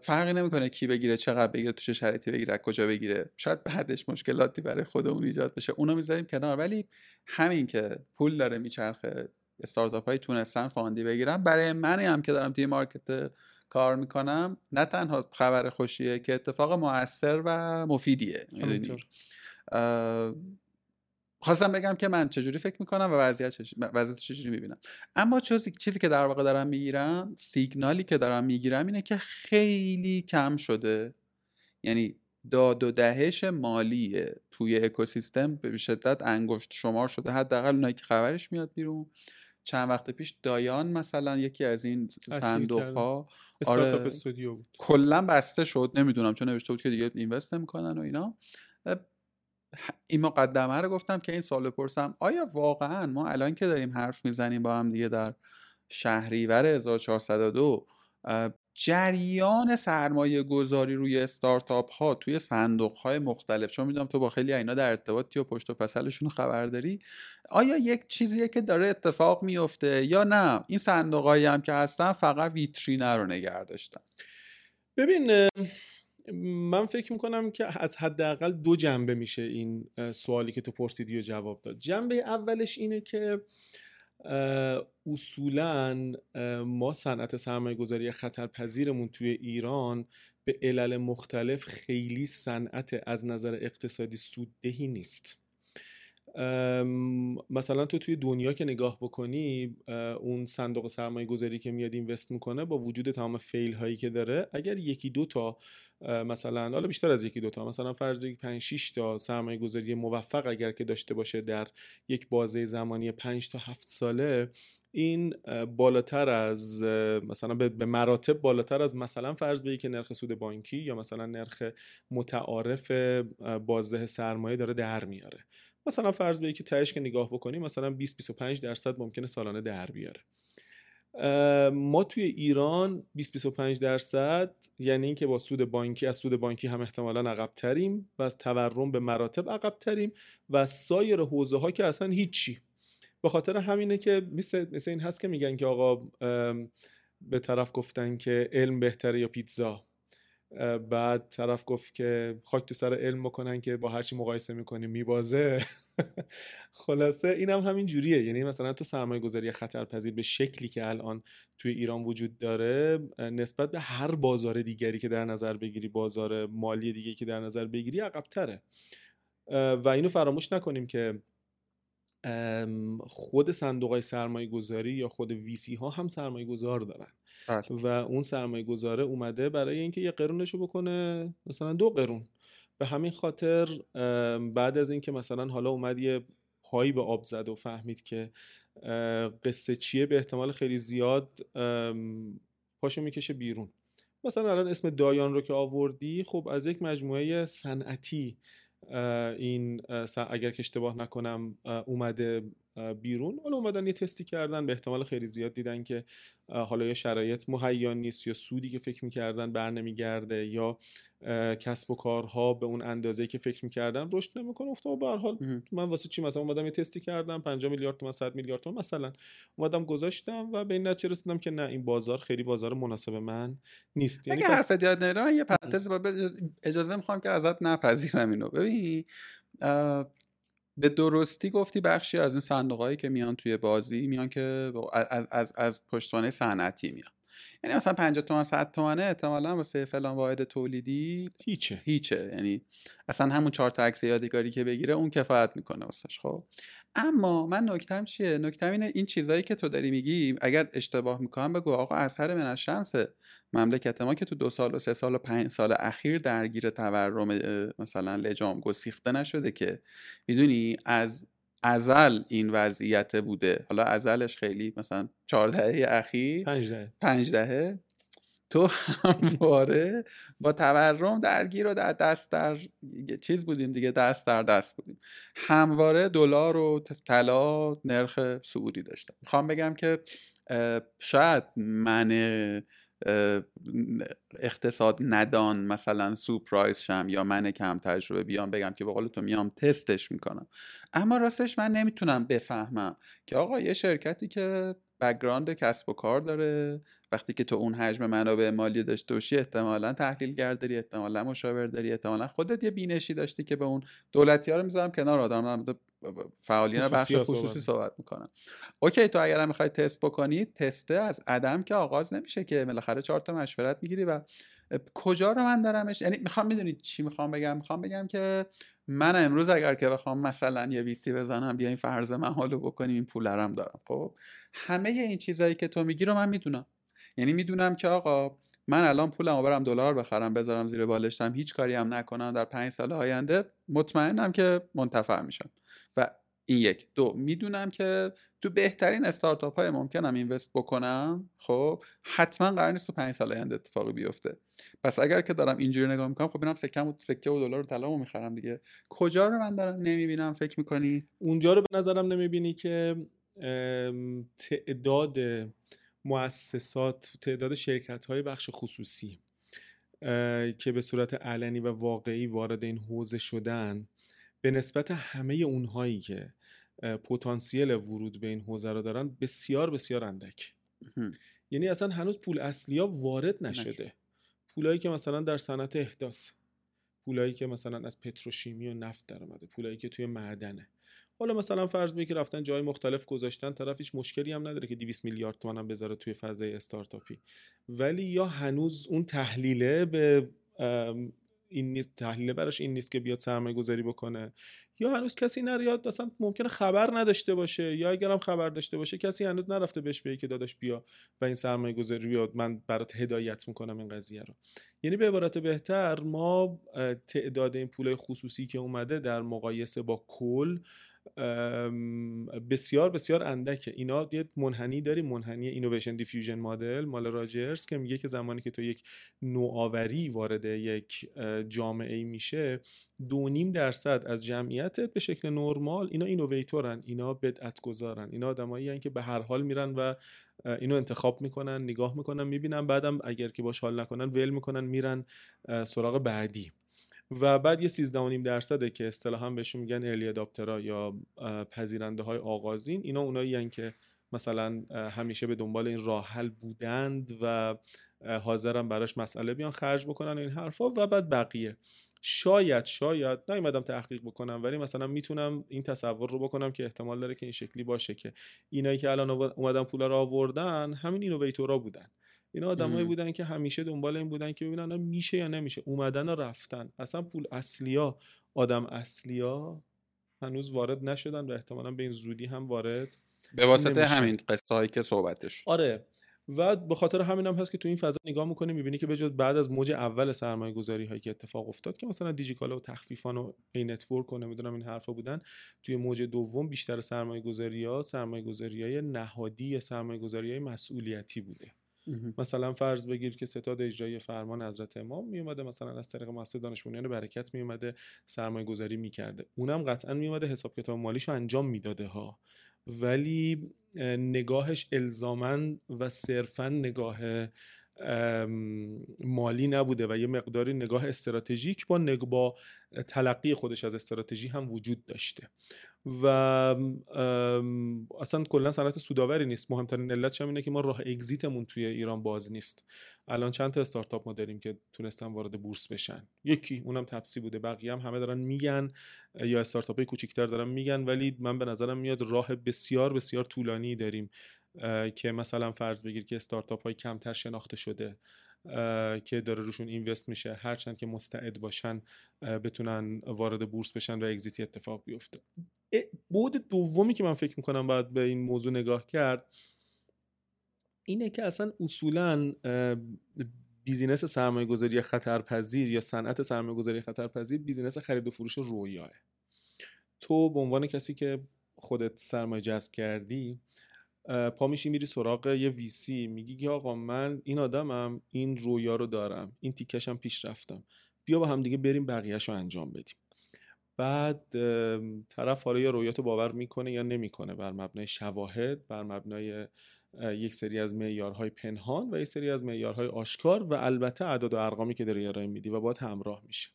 فرقی نمیکنه کی بگیره، چقدر بگیره، تو چه شرایطی بگیره، کجا بگیره. شاید بعدش مشکلاتی برای خودمون ایجاد بشه، اونو میذاریم کنار. ولی همین که پول داره میچرخه، استارتاپ های تونستن فاندی بگیرن، برای منی هم که دارم توی مارکت کار میکنم نه تنها خبر خوشیه که اتفاق موثر و مفیدیه. خواستم بگم که من چجوری فکر میکنم و وضعیت وضعیت چجوری میبینم. اما چیزی چیزی که در واقع دارم میگیرم، سیگنالی که دارم میگیرم اینه که خیلی کم شده. یعنی داد و دهش مالی توی اکوسیستم به شدت انگشت شمار شده، حداقل اونایی که خبرش میاد بیرون. چند وقت پیش دایان مثلا یکی از این صندوق‌ها، استارتاپ آره، استودیو بود، کلا بسته شد. نمیدونم چون نوشته بود که دیگه اینوست نمی‌کنن و اینا. این مقدمه رو گفتم که این سوال بپرسم، آیا واقعا ما الان که داریم حرف میزنیم با هم دیگه در شهریور هزار و چهارصد و دو، جریان سرمایه گذاری روی استارتاپ ها توی صندوق های مختلف، چون میدونم تو با خیلی اینا در ارتباطی و پشت و پسلشون خبر داری، آیا یک چیزیه که داره اتفاق میفته یا نه این صندوق هایی هم که هستن فقط ویترینه رو نگه داشتن؟ ببین من فکر میکنم که از حداقل دو جنبه میشه این سوالی که تو پرسیدی و جواب داد. جنبه اولش اینه که اصولاً ما صنعت سرمایه‌گذاری خطرپذیرمون توی ایران به علل مختلف خیلی صنعت از نظر اقتصادی سوددهی نیست. مثلا تو توی دنیا که نگاه بکنی، اون صندوق سرمایه گذاری که میاد اینوست میکنه با وجود تمام فیل هایی که داره، اگر یکی دو تا مثلا، حالا بیشتر از یکی دو تا، مثلا فرض کنید پنج شش تا سرمایه گذاری موفق اگر که داشته باشه در یک بازه زمانی پنج تا هفت ساله، این بالاتر از مثلا به مراتب بالاتر از مثلا فرض بگی که نرخ سود بانکی یا مثلا نرخ متعارف بازده سرمایه داره در میاره. مثلا فرض بگی که تهش که نگاه بکنیم مثلا بیست تا بیست و پنج درصد ممکنه سالانه در بیاره. ما توی ایران بیست تا بیست و پنج درصد، یعنی اینکه با سود بانکی از سود بانکی هم احتمالاً عقب‌تریم و از تورم به مراتب عقب‌تریم و سایر حوزه‌ها که اصلا هیچی. به خاطر همینه که مثل مثل این هست که میگن که آقا به طرف گفتن که علم بهتره یا پیتزا، بعد طرف گفت که خاک تو سر علم بکنن که با هرچی مقایسه میکنیم میبازه. خلاصه اینم هم همین جوریه. یعنی مثلا تو سرمایه گذاری خطرپذیر به شکلی که الان توی ایران وجود داره نسبت به هر بازار دیگری که در نظر بگیری، بازار مالی دیگری که در نظر بگیری، عقب‌تره. و اینو فراموش نکنیم که خود صندوق‌های سرمایه گذاری یا خود ویسی ها هم سرمایه گذار دارن آه. و اون سرمایه گذاره اومده برای اینکه یه قرونشو بکنه مثلا دو قرون. به همین خاطر بعد از اینکه مثلا حالا اومد یه پایی به آب زد و فهمید که قصه چیه، به احتمال خیلی زیاد پاشو میکشه بیرون. مثلا الان اسم دایان رو که آوردی، خب از یک مجموعه صنعتی این اگر که اشتباه نکنم اومده بیرون. حالا اومدن یه تستی کردن، به احتمال خیلی زیاد دیدن که حالا یا شرایط مهیا نیست، یا سودی که فکر می‌کردن برنمیگرده، یا کسب و کارها به اون اندازه‌ای که فکر می‌کردن رشد نمی‌کنه. افتاد به هر حال من واسه چی مثلا اومدم یه تستی کردم پنجاه میلیارد تومان، صد میلیارد تومان مثلا اومدم گذاشتم و به این نتیجه رسیدم که نه، این بازار خیلی بازار مناسب من نیست. یعنی حرف یاد نمیره. من یه پرانتز اجازه می‌خوام که ازت نپذیرم اینو. ببین به درستی گفتی بخشی از این صندوق‌هایی که میان توی بازی میان که از از از پشتوانه صنعتی میان. یعنی مثلا پنجاه تومن صد تومن احتمالاً واسه فلان واحد تولیدی هیچه هیچه یعنی اصلا همون چهار تا عکس یادگاری که بگیره اون کفایت میکنه واسش. خب اما من نکتم چیه؟ نکتم اینه این چیزایی که تو داری میگی اگر اشتباه میکنم بگو. آقا اثر من از شمس مملکت ما که تو دو سال و سه سال و پنج سال اخیر درگیر تورم مثلا لجام گسیخته نشده که، میدونی از ازل این وضعیت بوده. حالا ازلش خیلی مثلا چهاردهه اخیر، پنج دهه پنج دهه تو همواره با تورم درگیر و در دست در چیز بودیم دیگه، دست در دست بودیم. همواره دلار و طلا نرخ صعودی داشتن. میخوام بگم که شاید من اقتصاد ندان مثلا سورپرایز شم یا من کم تجربه بیام بگم که به قول تو میام تستش میکنم. اما راستش من نمیتونم بفهمم که آقا یه شرکتی که بک‌گراند کسب و کار داره، وقتی که تو اون حجم منابع مالی داشته باشی احتمالاً تحلیلگر داری، احتمالاً مشاور داری، احتمالاً خودت یه بینشی داشتی که به اون دولتی‌ها رو میذارم کنار، آدم فعالیت بخش خصوصی صحبت میکنم. اوکی، تو اگرم میخوای تست بکنی، تسته از عدم که آغاز نمیشه که، بالاخره چهار تا مشورت میگیری و کجا رو من دارمش. یعنی میخوام میدونید چی میخوام بگم میخوام بگم که من امروز اگر که بخوام مثلا یه ویسی بزنم، بیا این فرض محالو بکنیم، این پولرم دارم، خب همه این چیزایی که تو میگی رو من میدونم. یعنی میدونم که آقا من الان پولمو برم دلار بخرم بذارم زیر بالشتم، هیچ کاری هم نکنم، در پنج سال آینده مطمئنم که منتفع میشم. و این یک. دو، میدونم که تو بهترین استارتاپ های ممکنم اینوست بکنم، خب حتما قرار نیست تو پنج سال آینده اتفاقی بیفته. پس اگر که دارم اینجوری نگاه میکنم، خب ببینم سکه و سکه و دلار و طلامو میخرم دیگه، کجا رو من دارم نمیبینم؟ فکر میکنی اونجا رو به نظرم نمیبینی که تعداد مؤسسات، تعداد شرکت های بخش خصوصی که به صورت علنی و واقعی وارد این حوزه شدن به نسبت همه اونهایی که پتانسیل ورود به این حوزه را دارن بسیار بسیار اندک. یعنی اصلا هنوز پول اصلی ها وارد نشده. پولایی که مثلا در صنعت احداث، پولایی که مثلا از پتروشیمی و نفت در اومده، پولایی که توی معدنه، حالا مثلا فرض می که رفتن جای مختلف گذاشتن، طرف هیچ مشکلی هم نداره که دویست میلیارد تومان هم بذاره توی فضای استارتاپی، ولی یا هنوز اون تحلیله به این نیست، تحلیل براش این نیست که بیاد سرمایه گذاری بکنه، یا هنوز کسی نریاد، اصلا ممکنه خبر نداشته باشه، یا اگرم خبر داشته باشه کسی هنوز نرفته بهش بگه که داداش بیا و این سرمایه گذاری بیاد من برات هدایت میکنم این قضیه رو. یعنی به عبارت بهتر ما تعداد این پولای خصوصی که اومده در مقایسه با کل بسیار بسیار اندکه. اینا یه منحنی داریم، منحنی اینوویشن دیفیوژن مدل مال راجرز که میگه که زمانی که تو یک نوآوری وارد یک جامعه میشه، دو نیم درصد از جمعیتت به شکل نرمال اینا اینوویتورن، اینا بدعت گذارن، اینا آدمایی ان که به هر حال میرن و اینو انتخاب میکنن، نگاه میکنن، میبینن، بعدم اگر که باش حال نکنن ول میکنن، میرن سراغ بعدی. و بعد یه سیزده و نیم درصده که اصطلاحاً بهشون میگن ارلی اداپترها یا پذیرنده های آغازین، اینا اونایی هستن که مثلا همیشه به دنبال این راه حل بودند و حاضرن براش مسئله بیان خرج بکنن و این حرفا. و بعد بقیه شاید شاید نمیدونم تحقیق بکنم، ولی مثلا میتونم این تصور رو بکنم که احتمال داره که این شکلی باشه که اینایی که الان اومدن پولا رو آوردن همین اینوویتورا بودن، اینا آدمایی بودن که همیشه دنبال این بودن که ببینن میشه یا نمیشه، اومدن و رفتن. اصلا پول اصلیا، آدم اصلیا هنوز وارد نشدن و احتمالاً به این زودی هم وارد به واسطه همین قصه هایی که صحبتش. آره، و به خاطر همین هم هست که تو این فضا نگاه میکنی میبینی که بجز بعد از موج اول سرمایه گذاری هایی که اتفاق افتاد که مثلا دیجیکالا و تخفیفان و ای نتورک و نمیدونم این حرفا بودن، توی موج دوم بیشتر سرمایه گذاری ها سرمایه گذاری های نهادی، سرمایه گذاری های مسئولیتی بوده. مثلا فرض بگیر که ستاد اجرایی فرمان حضرت امام می اومده، مثلا از طریق مؤسسه دانشمندان برکت می اومده سرمایه گذاری می کرده، اونم قطعا می اومده حساب کتاب مالیشو انجام می داده ها، ولی نگاهش الزاماً و صرفاً نگاه مالی نبوده و یه مقداری نگاه استراتژیک با نگاه تلقی خودش از استراتژی هم وجود داشته. و اصلا کلا صنعت سوداوری نیست. مهمترین علتش هم اینه که ما راه اگزیتمون توی ایران باز نیست. الان چند تا استارتاپ ما داریم که تونستن وارد بورس بشن، یکی اونم تپسی بوده، بقیه هم همه دارن میگن یا استارتاپ‌های کوچیک‌تر دارن میگن، ولی من به نظرم میاد راه بسیار بسیار طولانی داریم که مثلا فرض بگیر که استارتاپ های کمتر شناخته شده که داره روشون اینوست میشه، هرچند که مستعد باشن بتونن وارد بورس بشن و اگزیتی اتفاق بیفته. بعد دومی که من فکر میکنم باید به این موضوع نگاه کرد اینه که اصلا اصولا بیزینس سرمایه گذاری خطرپذیر یا صنعت سرمایه گذاری خطرپذیر بیزینس خرید و فروش رویاه. تو به عنوان کسی که خودت سرمایه جذب کردی پا میشی میری سراغ یه ویسی، میگی که آقا من این آدمم، این رویا رو دارم، این تیکشم پیش رفتم، بیا با هم دیگه بریم بقیه‌شو انجام بدیم. بعد طرف حالا یا رویاتو باور میکنه یا نمیکنه بر مبنای شواهد، بر مبنای یک سری از معیارهای پنهان و یک سری از معیارهای آشکار و البته اعداد و ارقامی که داری ارائه میدی و باید همراه میشه.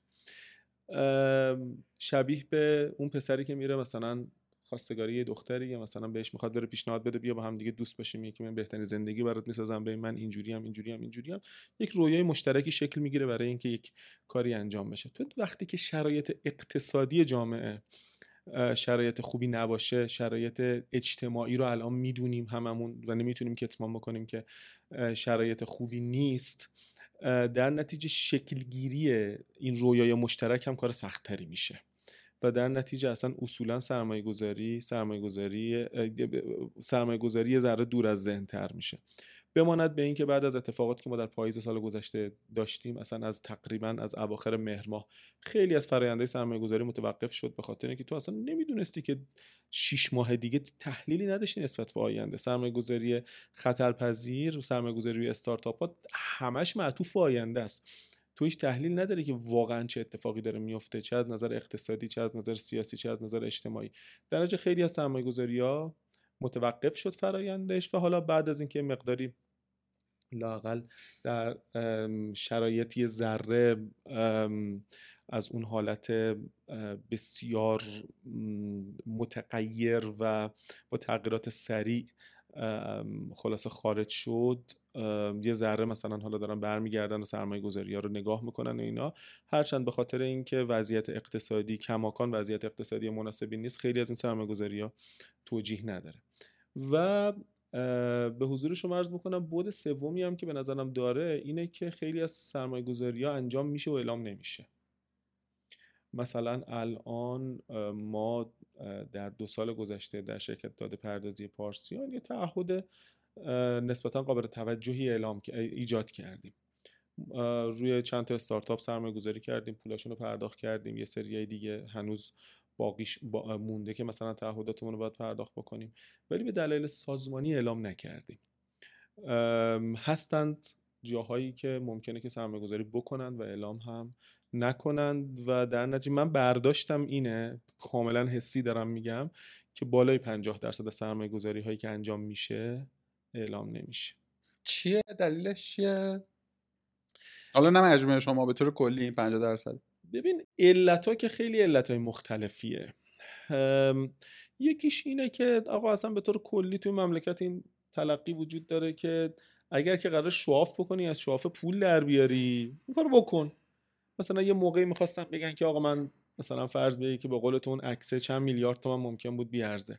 شبیه به اون پسری که میره مثلا خواستگاری یه دختری یا مثلا بهش میخواد بره پیشنهاد بده بیا با هم دیگه دوست باشیم، یکی من بهترین زندگی برات میسازم، ببین من اینجوری ام اینجوری ام اینجوری ام، یک رویای مشترکی شکل میگیره برای اینکه یک کاری انجام بشه. تو وقتی که شرایط اقتصادی جامعه شرایط خوبی نباشه، شرایط اجتماعی رو الان میدونیم هممون و نمیتونیم که اتمام بکنیم که شرایط خوبی نیست، در نتیجه شکلگیری این رویای مشترک هم کار سخت‌تری میشه و در نتیجه اصلا اصولا سرمایه گذاری سرمایه گذاری سرمایه گذاری ذره دور از ذهن تر میشه. بماند به این که بعد از اتفاقاتی که ما در پاییز سال گذشته داشتیم، اصلا از تقریبا از اواخر مهر ماه خیلی از فرآیندهای سرمایه گذاری متوقف شد به خاطر اینکه تو اصلا نمیدونستی که شش ماه دیگه تحلیلی نداشتی نسبت به آینده. سرمایه گذاری خطرپذیر، سرمایه گذاری استارتاپ ها همش معطوف به آینده است. تو هیچ تحلیل نداره که واقعا چه اتفاقی داره میفته، چه از نظر اقتصادی، چه از نظر سیاسی، چه از نظر اجتماعی. در نتیجه خیلی از سرمایه‌گذاری‌ها متوقف شد فرآیندش و حالا بعد از اینکه مقداری لااقل در شرایطی ذره از اون حالت بسیار متغیر و با تغییرات سریع خلاصه خارج شد، یه ذره مثلا حالا دارن برمیگردن و سرمایه گذاری‌ها رو نگاه میکنن و اینا، هرچند به خاطر اینکه وضعیت اقتصادی کماکان وضعیت اقتصادی مناسبی نیست، خیلی از این سرمایه گذاری‌ها توجیه نداره. و به حضور شما عرض بکنم بود سومی هم که به نظرم داره اینه که خیلی از سرمایه گذاری‌ها انجام میشه و اعلام نمیشه. مثلا الان ما در دو سال گذشته در شرکت داده پردازی پارسیان یه تعهد نسبتاً قابل توجهی اعلام ایجاد کردیم. روی چند تا استارتاپ سرمایه گذاری کردیم، پولاشون رو پرداخت کردیم، یه سری دیگه هنوز باقیش با مونده که مثلا تعهداتمون رو باید پرداخت بکنیم، ولی به دلایل سازمانی اعلام نکردیم. هستند جاهایی که ممکنه که سرمایه گذاری بکنند و اعلام هم نکنند و در نتیجه من برداشتم اینه، کاملا حسی دارم میگم، که بالای پنجاه درصد سرمایه گذاری هایی که انجام میشه اعلام نمیشه. چیه دلیلش چیه؟ حالا نه مجموعه شما، به طور کلی پنجاه درصد. ببین علت‌ها که خیلی علت‌های مختلفیه. یکیش اینه که آقا اصلا به طور کلی توی مملکت این تلقی وجود داره که اگر که قرار شواف بکنی از شواف پول در بیاری این کارو بکن. مثلا یه موقعی می‌خواستن بگن که آقا من مثلا فرض بگی که به قولتون عکسه چند میلیارد تومان ممکن بود بیارزه،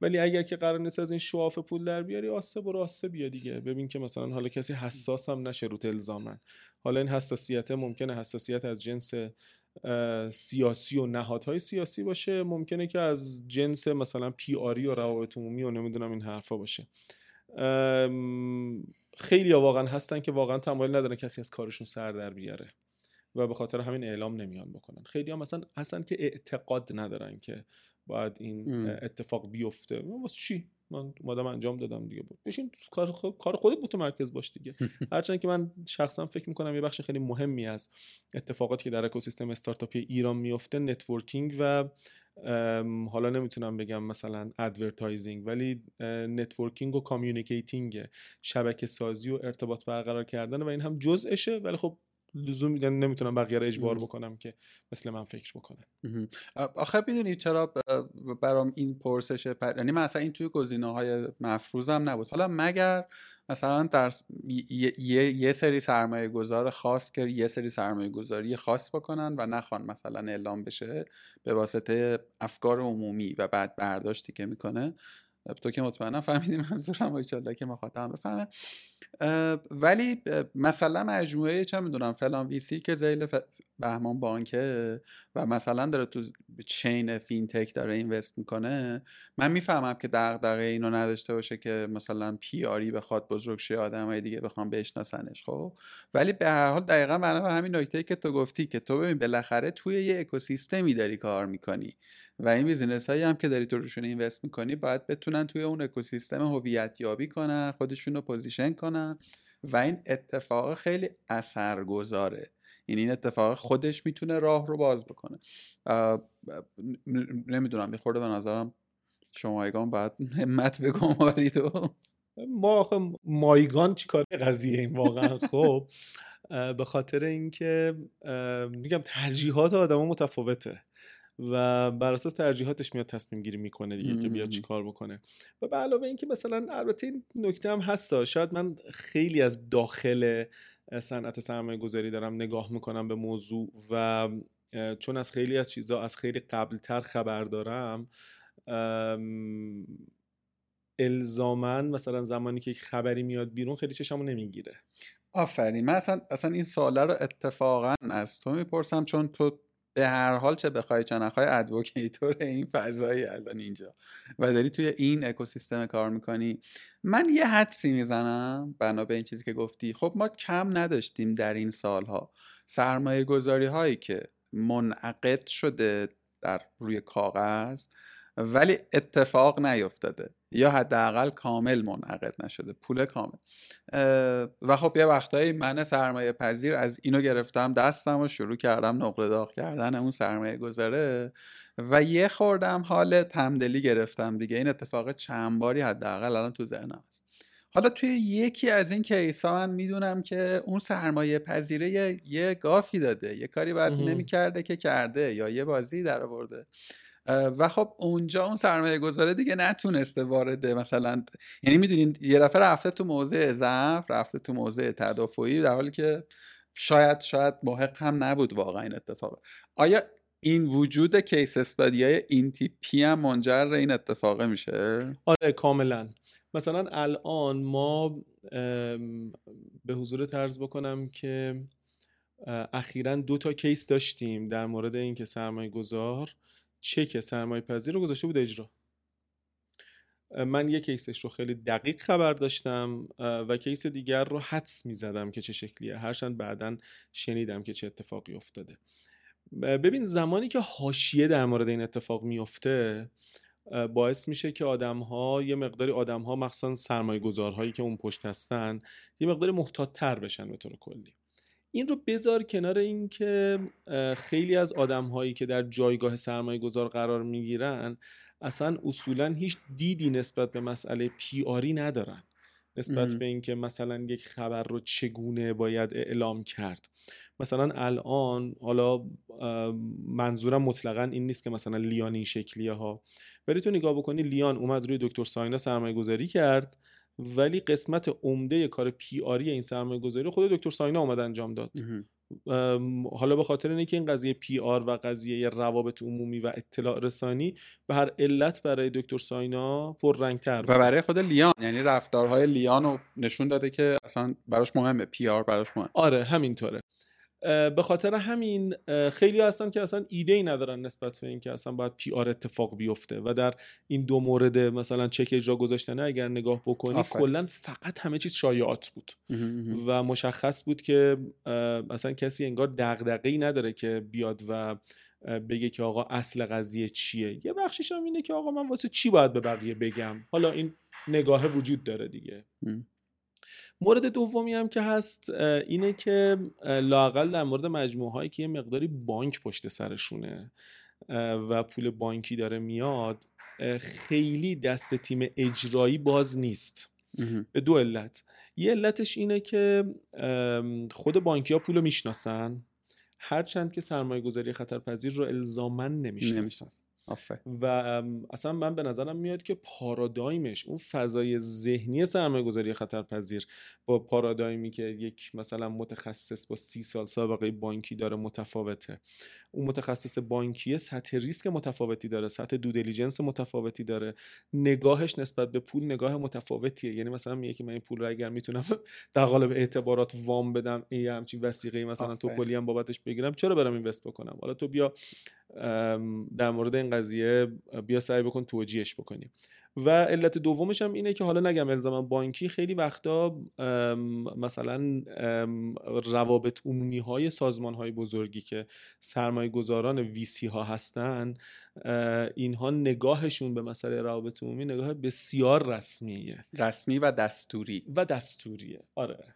ولی اگر که قرار نیست از این شواف پول در بیاری آسه برو آسه بیا دیگه، ببین که مثلا حالا کسی حساس هم نشه روت الزامن. حالا این حساسیت ممکنه حساسیت از جنس سیاسی و نهادهای سیاسی باشه، ممکنه که از جنس مثلا پی آری و روابط عمومی و نمیدونم این حرفا باشه. خیلی ها واقعا هستن که واقعا تمایل ندارن کسی از کارشون سر در بیاره و به خاطر همین اعلام نمیان بکنن. خیلی ها مثلا اصلا که اعتقاد ندارن که باید این ام. اتفاق بیفته. واسه چی؟ من مادام انجام دادم دیگه بود. بشین کار کار خودت متمرکز باش دیگه. هرچند که من شخصا فکر میکنم یه بخش خیلی مهمی از اتفاقاتی که در اکوسیستم استارتاپی ایران میفته نتورکینگ و حالا نمیتونم بگم مثلا ادورتایزینگ، ولی نتورکینگ و کامیونیکیتینگ، شبکه سازی و ارتباط برقرار کردن و این هم جزءشه، ولی خب لزوم میدن نمیتونم بقیه رو اجبار بکنم که مثل من فکر بکنم. آخه میدونی چرا برام این پرسشه؟ یعنی من اصلا این توی گزینه‌های مفروضم نبود. حالا مگر مثلا در یه،, یه،, یه سری سرمایه گذار خاص که یه سری سرمایه گذاری خاص بکنن و نخوان مثلا اعلام بشه به واسطه افکار عمومی و بعد برداشتی که میکنه. تو که مطمئنم فهمیدی منظورم و ایشالله که مخاطبم بفهمه. ولی مثلا مجموعه چه میدونم فلان ویسی که ذیل بهمان بانکه و مثلا داره تو چین فینتک داره اینوست میکنه، من میفهمم که دغدغه اینو نداشته باشه که مثلا پی آری بخواد بزرگ شه، آدمای دیگه بخوام بشناسنش. خب ولی به هر حال دقیقاً برنامه همین نکته‌ای که تو گفتی که تو ببین بالاخره توی یه اکوسیستمی داری کار میکنی و این بیزینس‌هایی هم که داری تو روشون اینوست میکنی باید بتونن توی اون اکوسیستم هویت یابی کنن، خودشون رو پوزیشن کنن و این اتفاق خیلی اثرگذاره. یعنی این اتفاق خودش میتونه راه رو باز بکنه. نمیدونم، میخورده به نظرم شمایگان باید همت بگمارید و ما آخه مایگان چیکار قضیه این واقعا. خب به خاطر اینکه میگم ترجیحات آدما متفاوته و بر اساس ترجیحاتش میاد تصمیم گیری میکنه دیگه که بیاد چیکار بکنه. و به علاوه اینکه مثلا البته این نکته هم هست، شاید من خیلی از داخل صنعت سرمایه گذاری دارم نگاه میکنم به موضوع و چون از خیلی از چیزا از خیلی قبلتر خبر دارم، الزامن مثلا زمانی که یک خبری میاد بیرون خیلی چشمو نمیگیره. آفرین. من اصلا, اصلا این سواله رو اتفاقا از تو میپرسم چون تو به هر حال چه بخوای چه نخوای ادوکیتور این فضایی الان اینجا و داری توی این اکوسیستم کار میکنی. من یه حدسی میزنم بنا به این چیزی که گفتی. خب ما کم نداشتیم در این سالها سرمایه گذاری هایی که منعقد شده در روی کاغذ ولی اتفاق نیفتاده یا حداقل کامل منعقد نشده، پول کامل. و خب یه وقتایی من سرمایه پذیر از اینو گرفتم دستم و شروع کردم نقل داغ کردن اون سرمایه گذاره و یه خوردم حال تمدلی گرفتم دیگه. این اتفاق چند باری حداقل الان تو ذهنم هست. حالا توی یکی از این کیسا من میدونم که اون سرمایه پذیره یه, یه گافی داده، یه کاری باید نمی‌کرده که کرده یا یه بازی درآورده و خب اونجا اون سرمایه گذاره دیگه نتونسته وارده مثلا، یعنی میدونین یه دفعه رفته تو موضع ضعف، رفته تو موضع تدافعی در حالی که شاید شاید محق هم نبود واقعا این اتفاق. آیا این وجود کیس استادیای این تیپی هم منجر به این اتفاقه میشه؟ آره کاملا. مثلا الان ما به حضورت عرض بکنم که اخیراً دو تا کیس داشتیم در مورد اینکه سرمایه گذار چک سرمایه پذیر رو گذاشته بود اجرا. من یک کیسش رو خیلی دقیق خبر داشتم و کیس دیگر رو حدس می زدم که چه شکلیه، هرچند بعداً شنیدم که چه اتفاقی افتاده. ببین زمانی که حاشیه در مورد این اتفاق می افته باعث میشه که آدم‌ها یه مقداری آدم‌ها مخصوصاً سرمایه گذارهایی که اون پشت هستن یه مقداری محتاط‌تر بشن به طور کلی. این رو بذار کنار این که خیلی از آدم‌هایی که در جایگاه سرمایه‌گذار قرار می‌گیرن اصلاً اصولاً هیچ دیدی نسبت به مسئله پی آری ندارن، نسبت ام. به این که مثلا یک خبر رو چگونه باید اعلام کرد. مثلا الان حالا منظورم مطلقاً این نیست که مثلا لیان این شکلیه ها، ولی تو نگاه بکنی لیان اومد روی دکتر ساینا سرمایه گذاری کرد ولی قسمت عمده کار پی آری این سرمایه گذاری خود دکتر ساینا اومد انجام داد. حالا به خاطر اینه که این قضیه پی آر و قضیه روابط عمومی و اطلاع رسانی به هر علت برای دکتر ساینا پررنگ‌تر و برای خود لیان، یعنی رفتارهای لیان رو نشون داده که اصلا براش مهمه پی آر، براش مهمه. آره همینطوره. به خاطر همین خیلی هستن که اصلا ایده‌ای ندارن نسبت به این که اصلا باید پی آر اتفاق بیفته و در این دو مورد مثلا چک اجرا گذاشتنه اگر نگاه بکنی کلا فقط همه چیز شایعات بود و مشخص بود که اصلا کسی انگار دغدغه‌ای نداره که بیاد و بگه که آقا اصل قضیه چیه. یه بخشش هم اینه که آقا من واسه چی باید به بقیه بگم، حالا این نگاهه وجود داره دیگه. مورد دومی هم که هست اینه که لااقل در مورد مجموعهایی که یه مقداری بانک پشت سرشونه و پول بانکی داره میاد خیلی دست تیم اجرایی باز نیست به دو علت. یه علتش اینه که خود بانکی ها پول رو میشناسن، هرچند که سرمایه گذاری خطرپذیر رو الزامن نمیشناسن آفه. و اصلا من به نظرم میاد که پارادایمش، اون فضای ذهنی سرمایه گذاری خطرپذیر با پارادایمی که یک مثلا متخصص با سی سال سابقه بانکی داره متفاوته. اون متخصص بانکیه سطح ریسک متفاوتی داره، سطح دو دیلیجنس متفاوتی داره، نگاهش نسبت به پول نگاه متفاوتیه. یعنی مثلا میگه که من این پول رو اگر میتونم در قالب اعتبارات وام بدم، این همچین وثیقه‌ای مثلا تو کلی هم بابتش بگیرم، چرا برام اینوست بکنم؟ حالا تو بیا در مورد این قضیه بیا سعی بکن توجیهش بکنیم. و علت دومش هم اینه که حالا نگم الزاما بانکی، خیلی وقتا مثلا روابط عمومی های سازمان های بزرگی که سرمایه گذاران ویسی ها هستن، اینها نگاهشون به مسئله روابط عمومی نگاه بسیار رسمیه، رسمی و دستوری و دستوریه. آره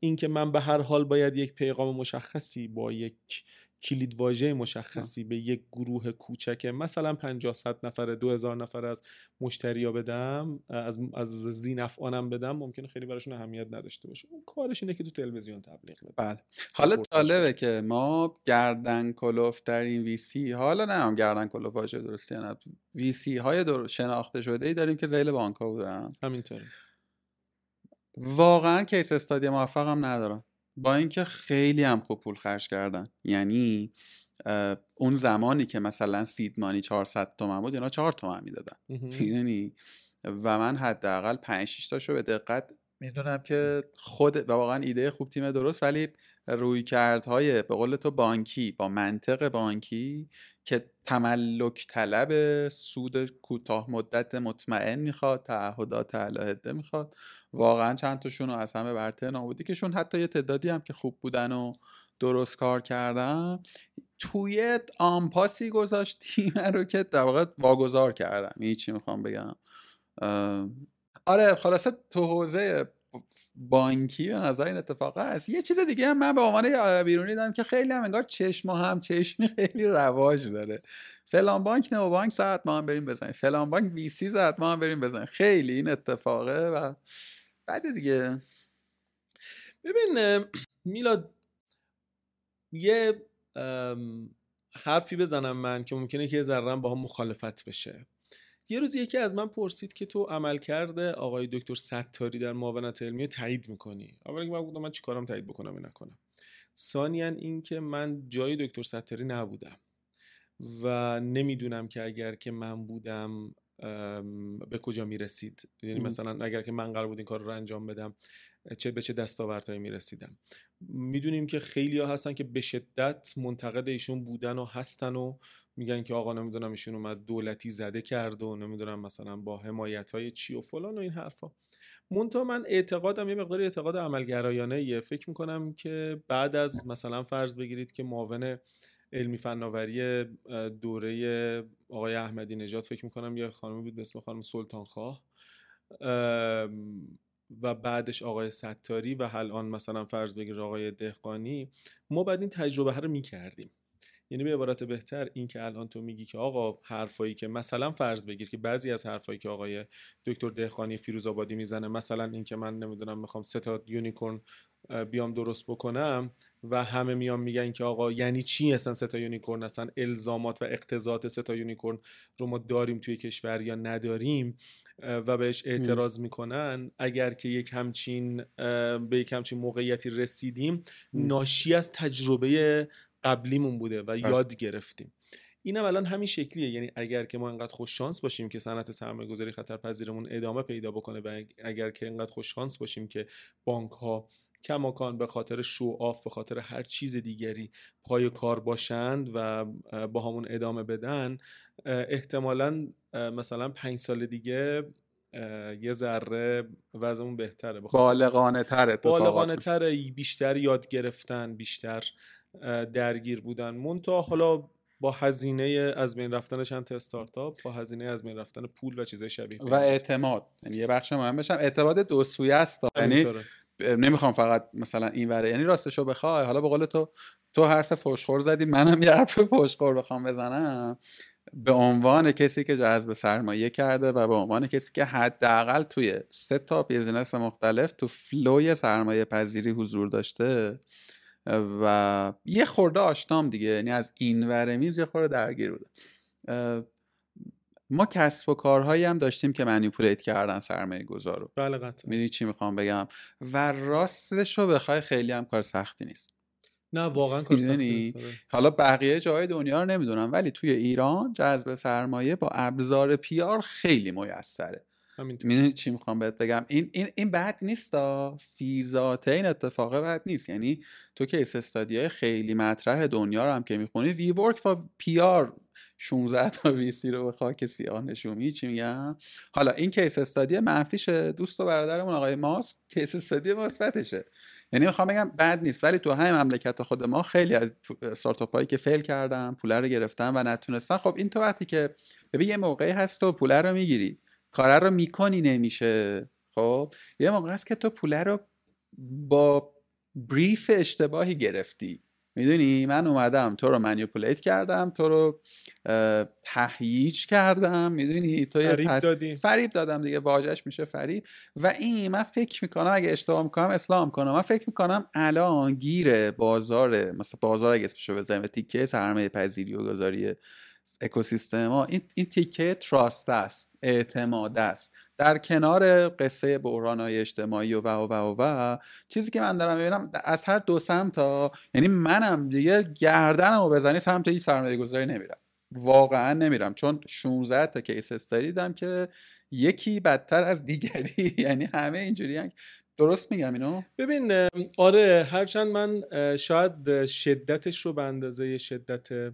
این که من به هر حال باید یک پیغام مشخصی با یک کلیدواژه مشخصی به یک گروه کوچک مثلا پنجاه صد نفره دو هزار نفر از مشتریا بدم، از از ذینفعانم بدم، ممکنه خیلی براشون اهمیت نداشته باشه. اون کارش اینه که تو تلویزیون تبلیغ بده. بله. حالا جالبه که ما گردن کلوف ترین وی سی، حالا نه هم گردن کلوف واژه درستی نه، وی سی های در... شناخته شده ای داریم که ذیل بانک‌ها بودن. همینطوره. واقعا کیس استادی موفقم ندارم، با اینکه خیلی هم خوب پول خرج کردن. یعنی اون زمانی که مثلا سیدمانی چهارصد تومن بود، اینا چهار تومن میدادن یعنی و من حداقل پنج شش تاشو به دقت میدونم که خود واقعا ایده خوب، تیم درست، ولی رویکردهای به قول تو بانکی، با منطق بانکی که تملک طلب، سود کوتاه مدت مطمئن میخواد، تعهدات اعلیحده میخواد، واقعا چند تاشون رو از همه برتر نابودی کشون. حتی یه تعدادی هم که خوب بودن و درست کار کردن، توی آنپاسی گذاشت تیم رو که در واقع واگذار کردم. این چی میخوام بگم؟ آره خلاصه تو حوزه بانکی به نظر این اتفاقه است. یه چیز دیگه هم من به عنوان بیرونی دیدم که خیلی هم انگار چشم هم چشمی خیلی رواج داره. فلان بانک نو بانک زد ما هم بریم بزنیم، فلان بانک وی سی زد ما هم بریم بزنیم. خیلی این اتفاقه و بعد دیگه ببین میلاد یه حرفی بزنم من که ممکنه که یه ذره با هم مخالفت بشه. یه روز یکی از من پرسید که تو عملکرد آقای دکتر ستاری در معاونت علمی رو تایید می‌کنی؟ اولا که من گفتم من چیکارم تایید بکنم یا نکنم. ثانیاً این که من جای دکتر ستاری نبودم و نمیدونم که اگر که من بودم به کجا میرسید. یعنی مثلا اگر که من قرار بود این کار رو انجام بدم چه به چه دستاوردهایی میرسیدم. میدونیم که خیلی‌ها هستن که به شدت منتقد ایشون بودن و هستن و میگن که آقا نمیدونم ایشون اومد دولتی زده کرد و نمیدونم مثلا با حمایت‌های چی و فلان و این حرفا. منتها من اعتقادم یه مقدار اعتقاد عملگرایانه یه فکر میکنم که بعد از مثلا فرض بگیرید که معاون علمی فناوری دوره آقای احمدی نژاد، فکر میکنم یه خانمی بود به اسم خانم سلطانخواه و بعدش آقای ستاری و الان مثلا فرض بگیرید آقای دهقانی، ما بعد این تجربه رو می‌کردیم. یعنی به عبارت بهتر این که الان تو میگی که آقا حرفایی که مثلا فرض بگیر که بعضی از حرفایی که آقای دکتر دهقانی فیروزآبادی میزنه، مثلا این که من نمیدونم میخوام سه تا یونیکورن بیام درست بکنم و همه میام میگن که آقا یعنی چی اصلا سه تا یونیکورن، اصلا الزامات و اقتضاعات سه تا یونیکورن رو ما داریم توی کشور یا نداریم و بهش اعتراض میکنن. اگر که یک همچین به یک همچین موقعیتی رسیدیم ناشی از تجربه قبلیمون بوده و یاد گرفتیم. اینم الان همین شکلیه. یعنی اگر که ما انقدر خوش شانس باشیم که صنعت سرمایه‌گذاری خطرپذیرمون ادامه پیدا بکنه و اگر که انقدر خوش شانس باشیم که بانک‌ها کماکان به خاطر شوآف، به خاطر هر چیز دیگری پای کار باشند و با همون ادامه بدن، احتمالاً مثلا پنج سال دیگه یه ذره وضعمون بهتره، بالغانه تر اتفاقات، بالغانه تر، بیشتر یاد گرفتن، بیشتر درگیر بودن. منتها حالا با هزینه از بین رفتن چند تا استارتاپ، با هزینه از بین رفتن پول و چیزای شبیه و اعتماد، یعنی یه بخش مهم بشم اعتماد دو سویه است. یعنی نمیخوام فقط مثلا این وره، یعنی راستشو بخوای حالا به قول تو تو حرف فوشخور زدی، منم یه حرف فوشخور بخوام بزنم به عنوان کسی که جذب سرمایه کرده و به عنوان کسی که حداقل توی سه تا بیزینس مختلف تو فلوی سرمایه پذیری حضور داشته و یه خورده آشنام دیگه، یعنی از این ور میز یه خورده درگیر بوده. ما کسب و کارهایی هم داشتیم که منیپولیت کردن سرمایه گذار رو. بله قطعا. میدونی چی میخوام بگم؟ و راستش رو بخوای خیلی هم کار سختی نیست. نه واقعا کار سختی نیست. حالا بقیه جای دنیا رو نمیدونم، ولی توی ایران جذب سرمایه با ابزار پیار خیلی میسره. میدونی چی میخوام بهت بگم؟ این این این بد نیستا، فیزاته این اتفاقه بد نیست. یعنی تو که کیس استادیای خیلی مطرح دنیا رو هم که میخونی، وی ورک و پی آر شانزده تا وی سی رو به خاک سیاه نشومی. چی میگم؟ حالا این کیس استادی منفیشه، دوست و برادرمون آقای ماسک کیس استادی مثبتشه. یعنی میخوام بگم بد نیست، ولی تو همین مملکت خود ما خیلی از استارتاپ هایی که فیل کردن، پول رو گرفتن و نتونستن. خب این تو وقتی که ببین یه موقعی هست تو پول رو میگیری، کار رو میکنی، نمیشه. خب یه موقع هست که تو پول رو با بریف اشتباهی گرفتی. میدونی من اومدم تو رو منیپولیت کردم، تو رو تهییج کردم، میدونی تو یه فریب دادی، فریب دادم دیگه، واژه‌اش میشه فریب. و این من فکر میکنم اگه اشتباه میکنم اسلام کنم، من فکر میکنم الان گیر بازار، مثلا بازار اگه اسمشو بزنیم تیکه سرمایه پذیری و گذاری اکوسیستم ها، این این تیکه تراست است، اعتماد است، در کنار قصه بحران‌های اجتماعی و و و و و چیزی که من دارم می‌بینم از هر دو سمتا، یعنی منم دیگه گردنمو بزنی سمت هیچ سرمایه‌گذاری نمیرم، واقعا نمیرم، چون شانزده تا کیس استادی دیدم که یکی بدتر از دیگری، یعنی همه اینجوریان. درست میگم اینو؟ ببین آره، هرچند من شاید شدتش رو به اندازه شدت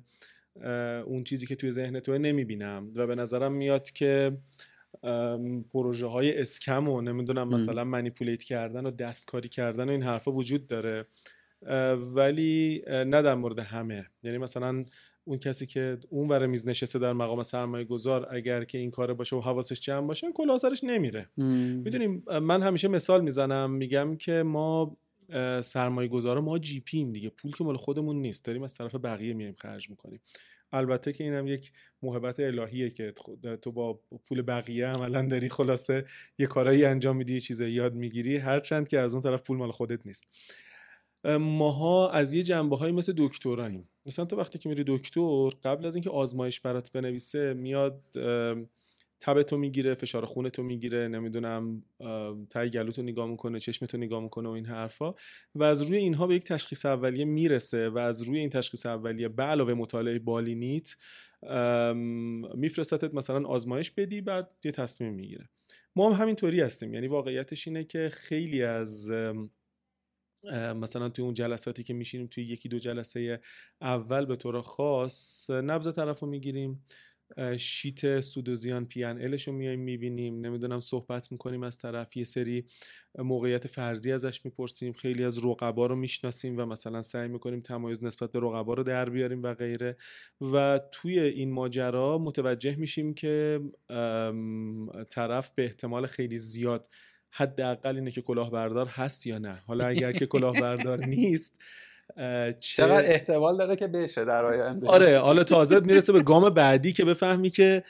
اون چیزی که توی ذهن توه نمیبینم و به نظرم میاد که پروژه های اسکم و نمیدونم مثلا منیپولیت کردن و دستکاری کردن و این حرفا وجود داره، ولی نه در مورد همه. یعنی مثلا اون کسی که اون ور میز نشسته در مقام سرمایه گذار، اگر که این کار باشه و حواسش جمع باشه، کلاه سرش نمیره. میدونیم من همیشه مثال میزنم، میگم که ما سرمایه گذارا ما جی پیم دیگه، پول که مال خودمون نیست، داریم از طرف بقیه میایم خرج میکنیم. البته که اینم یک موهبت الهیه که تو با پول بقیه عملا داری خلاصه یه کارایی انجام میدی، یه چیزایی یاد میگیری، هرچند که از اون طرف پول مال خودت نیست. ماها از یه جنبه‌هایی مثل دکتراییم، مثلا تو وقتی که میری دکتر، قبل از اینکه آزمایش برات بنویسه میاد تب تو میگیره، فشار خون تو میگیره، نمیدونم ته گلوتو نگاه میکنه، چشمتو نگاه میکنه و این حرفا، و از روی اینها به یک تشخیص اولیه میرسه و از روی این تشخیص اولیه به علاوه مطالعه بالینیت میفرستت مثلا آزمایش بدی، بعد یه تصمیم میگیره. ما هم همینطوری هستیم. یعنی واقعیتش اینه که خیلی از مثلا توی اون جلساتی که میشینیم، توی یکی دو جلسه اول به طور خاص نبض طرفو میگیریم، شیت سود و زیان پی ان الش رو میایم میبینیم، نمیدونم صحبت میکنیم از طرف، یه سری موقعیت فرضی ازش میپرسیم، خیلی از رقبا رو میشناسیم و مثلا سعی میکنیم تمایز نسبت به رقبا رو در بیاریم و غیره. و توی این ماجرا متوجه میشیم که طرف به احتمال خیلی زیاد، حداقل اینه که کلاهبردار هست یا نه. حالا اگر که کلاهبردار نیست، چقدر احتمال داره که بشه در آینده. آره، حالا تازه میرسه به گام بعدی که بفهمی که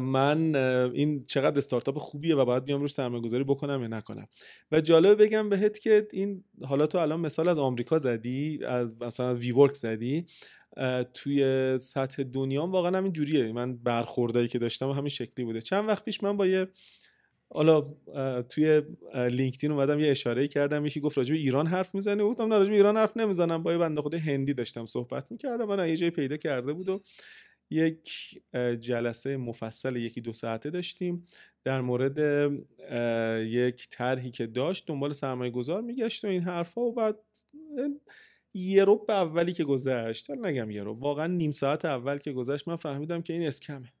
من این چقدر استارتاپ خوبیه و باید بیام روش سرمایه‌گذاری بکنم یا نکنم. و جالب بگم بهت که این، حالا تو الان مثال از آمریکا زدی، از مثلا ویورک زدی، توی سطح دنیا واقعا همین جوریه. من برخوردایی که داشتم همین شکلی بوده. چند وقت پیش من با یه، حالا توی لینکدین اومدم یه اشاره‌ای کردم، یکی گفت راجع به ایران حرف میزنه، گفتم نه راجع به ایران حرف نمیزنم، با یه بنده خدا هندی داشتم صحبت میکردم، من یه جایی پیدا کرده بود و یک جلسه مفصل یکی دو ساعته داشتیم در مورد یک طرحی که داشت، دنبال سرمایه گذار میگشت و این حرفا. و بعد یه ربع اولی که گذشت، نگم یه ربع، واقعا نیم ساعت اول که گذشت، من فهمیدم که این اسکمه،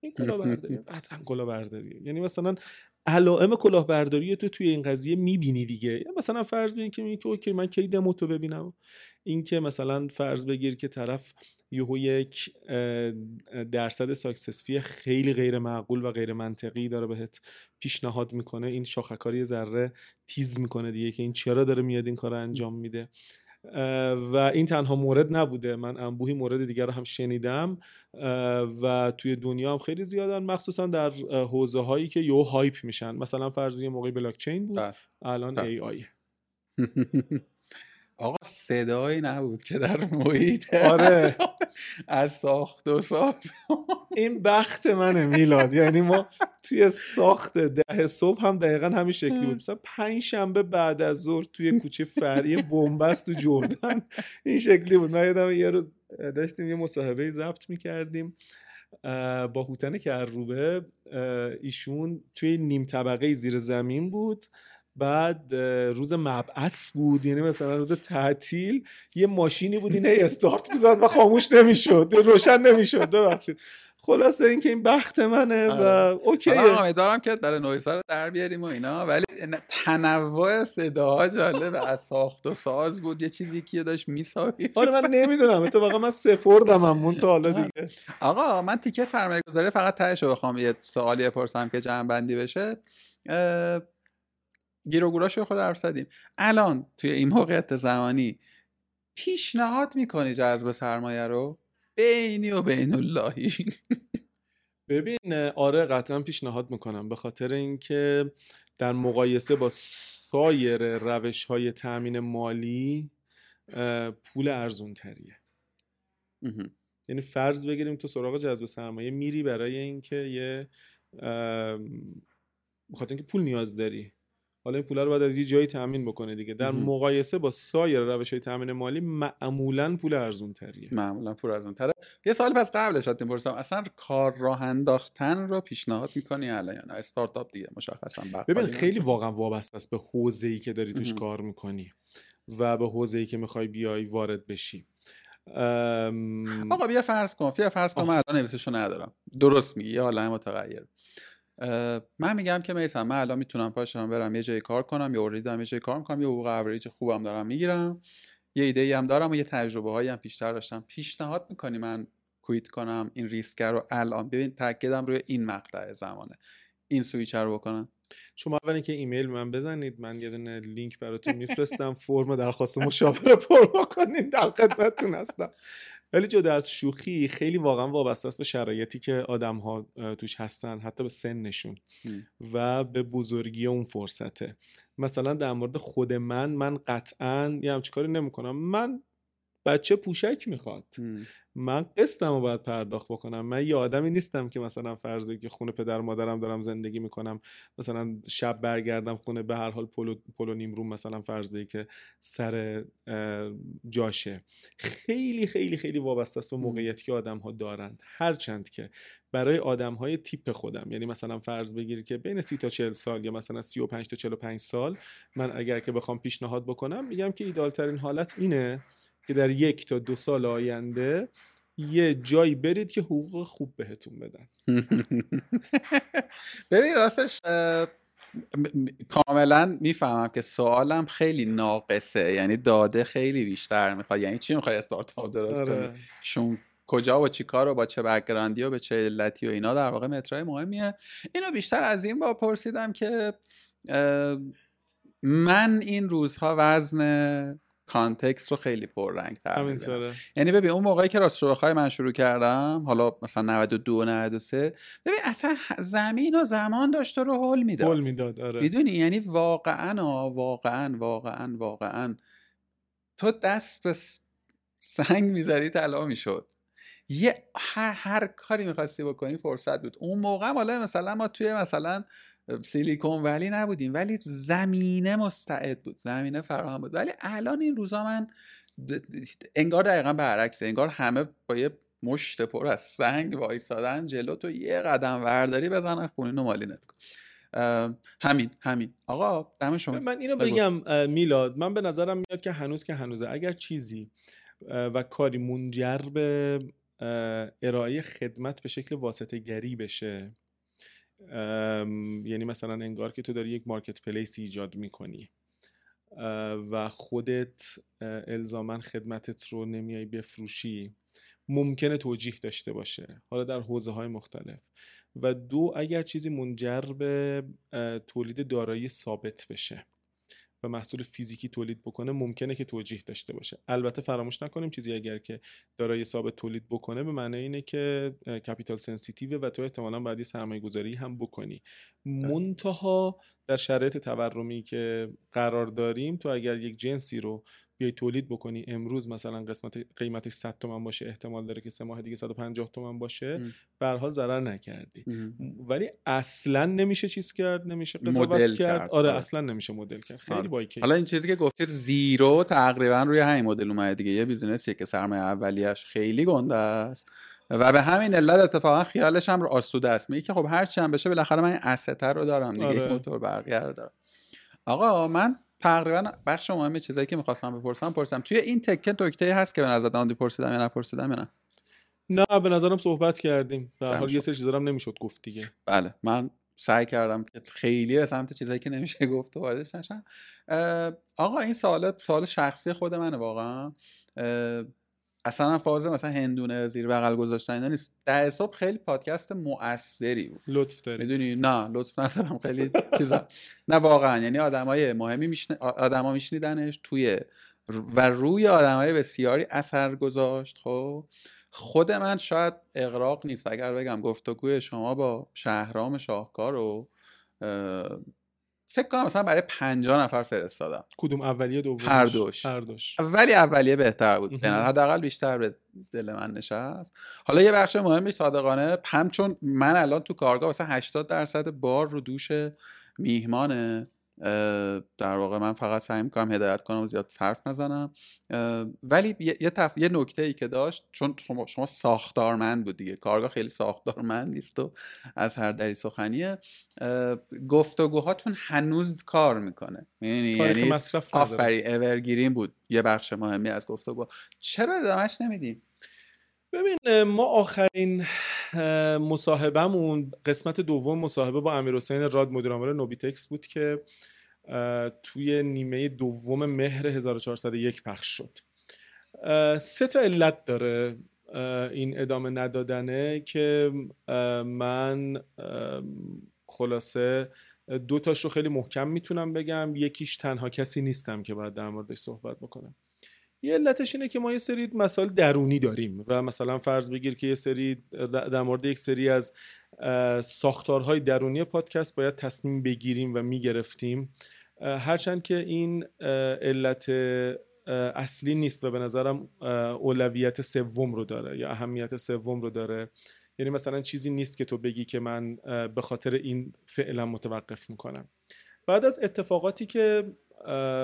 این کلاهبرداری، قطعا کلاهبرداری. یعنی مثلا علائم کلاهبرداری تو توی این قضیه میبینی دیگه. مثلا فرض بگیر که میگی اوکی من کی دمو تو ببینم، این که مثلا فرض بگیر که طرف یهو یک درصد ساکسس فی خیلی غیر معقول و غیر منطقی داره بهت پیشنهاد میکنه، این شاخکاری ذره تیز میکنه دیگه که این چرا داره میاد این کارو انجام میده. و این تنها مورد نبوده، من انبوهی مورد دیگر رو هم شنیدم و توی دنیا هم خیلی زیادن، مخصوصا در حوزه هایی که یهو هایپ میشن. مثلا فرض یه موقعی بلاک چین بود، الان ای آی. آقا صدایی نبود که در محیط آره از ساخت و ساز. این بخت منه میلاد، یعنی ما توی ساخت ده صبح هم دقیقا همین شکلی بود. مثلا پنج شنبه بعد از ظهر توی کوچه فرعی بنبست تو جردن این شکلی بود. من یادم یه روز داشتیم یه مصاحبه ضبط میکردیم با هوتن کروبه، ایشون توی نیم طبقه زیر زمین بود، بعد روز مبعث بود، یعنی مثلا روز تعطیل، یه ماشینی بود اینه استارت می‌زد و خاموش نمی‌شد، روشن نمی‌شد. ببخشید، خلاصه این که این بخت منه و اوکی، من امیدوارم که در نویسا رو در بیاریم و اینا، ولی تنوع صداها جالب از ساخت و ساز بود، یه چیزی که داشت میساوید. آره من نمیدونم، اتفاقا من سپردم همون تا حالا دیگه. آقا من تیکه سرمایه‌گذاری فقط تهش رو بخوام یه سوالی بپرسم که جمع‌بندی بشه، گیروگوراشو خود حرف زدیم. الان توی این موقعیت زمانی پیشنهاد میکنی جذب سرمایه رو بینی و بین اللهی؟ ببین آره قطعا پیشنهاد میکنم، به خاطر اینکه در مقایسه با سایر روش‌های تأمین مالی پول ارزون تریه. یعنی فرض بگیریم تو سراغ جذب سرمایه میری برای اینکه یه بخاطر اینکه پول نیاز داری، حالا این پول رو باید از یه جایی تأمین بکنه دیگه. در مقایسه با سایر روش‌های تأمین مالی معمولاً پول ارزون تریه. معمولاً پول ارزون تره. یه سال پس قبلش هات می‌پرسم اصلا کار راه انداختن رو پیشنهاد می‌کنی الان یا نه؟ استارتاپ دیگه مشخصاً بقیه. ببین خیلی واقعاً وابسته است به حوزه‌ای که داری توش کار می‌کنی و به حوزه‌ای که می‌خوای بیای وارد بشی. ام... آقا بیا فرض کن، بیا فرض کن من الان نویسشو ندارم. درست میگی، حالا متغیر. من میگم که میثم من الان میتونم پاشم برم یه جای کار کنم، یا اوریدم یه جای کار میکنم، یه حقوق اوریج خوبم دارم میگیرم، یه ایده‌ای هم دارم و یه تجربه هایی هم پیشتر داشتم. پیشنهاد میکنی من کویت کنم این ریسک رو الان؟ ببین تاکیدم روی این مقطع زمانه، این سویچ رو بکنم. شما اول اینکه ایمیل من بزنید، من یه دونه لینک براتون میفرستم، فرم درخواست مشاوره پر بکنید، در خدمتتون هستم. ولی جدا از شوخی خیلی واقعا وابسته است به شرایطی که آدم‌ها توش هستن، حتی به سنشون و به بزرگی اون فرصته. مثلا در مورد خود من، من قطعاً یه همچین کاری نمی‌کنم. من بچه پوشک میخواد، من قسطم رو باید پرداخت بکنم. من یه آدمی نیستم که مثلا فرض بگی خونه پدر مادرم دارم زندگی میکنم، مثلا شب برگردم خونه به هر حال پلو, پلو نیمروم مثلا فرض بگی که سر جاشه. خیلی خیلی خیلی وابسته است به موقعیتی که آدم ها دارند. هرچند که برای آدم های تیپ خودم، یعنی مثلا فرض بگیر که بین سی تا چهل سال یا مثلا سی و پنج تا چهل و پنج سال، من اگر که بخوام پیشنهاد بکنم میگم که ایدئال ترین حالت اینه که در یک تا دو سال آینده یه جایی برید که حقوق خوب بهتون بدن. ببین راستش کاملا میفهمم که سوالم خیلی ناقصه، یعنی داده خیلی بیشتر میخواد. یعنی چی میخوای استارتاپ درست کنی؟ شون کجا و چی کار و با چه بک‌گراندی و به چه علتی و اینا در واقع مترای مهمیه. اینو بیشتر از این با پرسیدم که من این روزها وزن کانتکست رو خیلی پررنگ تر می‌کنه. یعنی ببین اون موقعی که راستش بخوای من شروع کردم، حالا مثلا نود و دو نود و سه، ببین اصلا زمین و زمان داشت رو هول میداد. هول میداد آره. میدونی یعنی واقعا واقعا واقعا واقعا تو دست به سنگ می‌ذاری طلا می‌شد. یه هر, هر کاری می‌خواستی بکنی فرصت بود. اون موقع حالا مثلا ما توی مثلا سیلیکون ولی نبودیم، ولی زمینه مستعد بود، زمینه فراهم بود. ولی الان این روزا من انگار دقیقا برعکسه، انگار همه با یه مشت پر از سنگ وایسادن جلو، تو یه قدم ورداری بزنن خونین و مالینت کن. همین همین آقا دم شما. من اینو بگم میلاد، من به نظرم میاد که هنوز که هنوزه اگر چیزی و کاری منجر به ارائه خدمت به شکل واسطه گری بشه، یعنی مثلا انگار که تو داری یک مارکت پلیس ایجاد میکنی و خودت الزاماً خدمتت رو نمیای بفروشی، ممکنه توجیه داشته باشه، حالا در حوزه های مختلف. و دو، اگر چیزی منجر به تولید دارایی ثابت بشه و محصول فیزیکی تولید بکنه، ممکنه که توجیه داشته باشه. البته فراموش نکنیم چیزی اگر که دارایی ثابت تولید بکنه به معنی اینه که کپیتال سنسیتیو و تو احتمالاً بعدی سرمایه گذاری هم بکنی. منتها در شرایط تورمی که قرار داریم، تو اگر یک جنسی رو بیای تولید بکنی امروز مثلا قسمت قیمتش صد تومان باشه، احتمال داره که سه ماه دیگه صد و پنجاه تومان باشه، به هر حال ضرر نکردی. ام. ولی اصلا نمیشه چیز کرد، نمیشه قضاوت کرد. کرد آره اصلا نمیشه مدل کرد. خیلی آره. بای کیس. حالا این چیزی که گفتید زیرو تقریبا روی همین مدل اومده دیگه. یه بیزینسیه که سرمایه اولیه‌اش خیلی گنده است و به همین علت اتفاقا خیالش هم آسوده است، میگه خب هر چی هم بشه بالاخره من استر رو دارم دیگه. آره. موتور برقیه رو دارم. آقا من تقریبا بخش مهم چیزایی که می‌خواستم بپرسم پرسیدم. توی این تکه تکته‌ای هست که به نظرت اون پرسیدم یا نپرسیدم یا نه؟ نه به نظرم صحبت کردیم. به هر حال یه سری چیزا هم نمی‌شد گفت دیگه. بله من سعی کردم که خیلی به سمت چیزایی که نمیشه گفت واردش نشم. آقا این سوال سوال شخصی خود منه واقعا. اصلا فاز مثلا هندونه زیر بغل گذاشتن اینا نیست. ده حساب خیلی پادکست مؤثری بود. لطف داری. میدونی نه لطف ندارم خیلی چیزا. نه واقعا یعنی آدمای مهمی میشن، آدما میشنیدنش توی و روی آدمای بسیاری اثر گذاشت. خب خود من شاید اغراق نیست اگر بگم گفتگوی شما با شهرام شاهکار رو فکر کنم مثلا برای پنجاه نفر فرستادم. کدوم؟ اولیه دومش؟ هر دوش. هر دوش. ولی اولیه بهتر بود. حداقل بیشتر به دل من نشست. حالا یه بخش مهمش صادقانه هم چون من الان تو کارگاه مثلا هشتاد درصد بار رو دوش میهمانه، در واقع من فقط سعی میکنم هدایت کنم و زیاد حرف نزنم. ولی یه تف... یه نکته‌ای که داشت، چون شما, شما ساختارمند بود دیگه، کارگاه خیلی ساختارمند است و از هر دری سخنیه، گفتگوهاتون هنوز کار میکنه، یعنی یعنی آفری اورگرین بود. یه بخش مهمی از گفتگو چرا ادامهش نمیدیم؟ ببین ما آخرین مصاحبهمون قسمت دوم مصاحبه با امیرحسین راد مدیر عامل نوبیتکس بود که توی نیمه دوم مهر هزار و چهارصد و یک پخش شد. سه تا علت داره این ادامه ندادنه که من خلاصه دو تاش رو خیلی محکم میتونم بگم. یکیش تنها کسی نیستم که باید در موردش صحبت بکنم. یه علتش اینه که ما یه سری مسائل درونی داریم و مثلا فرض بگیر که یه سری در مورد یک سری از ساختارهای درونی پادکست باید تصمیم بگیریم و میگرفتیم، هرچند که این علت اصلی نیست و به نظرم اولویت سوم رو داره یا اهمیت سوم رو داره. یعنی مثلا چیزی نیست که تو بگی که من به خاطر این فعلا متوقف میکنم. بعد از اتفاقاتی که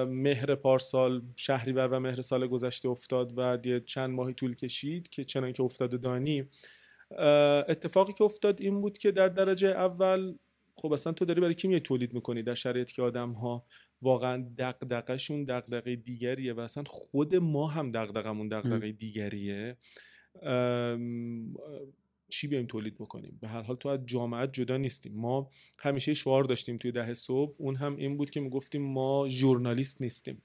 مهر پارسال، شهریور و مهر سال گذشته افتاد و چند ماهی طول کشید که چنان که افتاد دانی، اتفاقی که افتاد این بود که در درجه اول خب اصلا تو داری برای کی تولید میکنی در شرایطی که آدم ها واقعا دغدغه‌شون دغدغه دیگریه و اصلا خود ما هم دغدغمون دغدغه دیگریه، چی بیایم تولید بکنیم؟ به هر حال تو از جامعه جدا نیستیم. ما همیشه شعار داشتیم توی ده صبح، اون هم این بود که میگفتیم ما ژورنالیست نیستیم.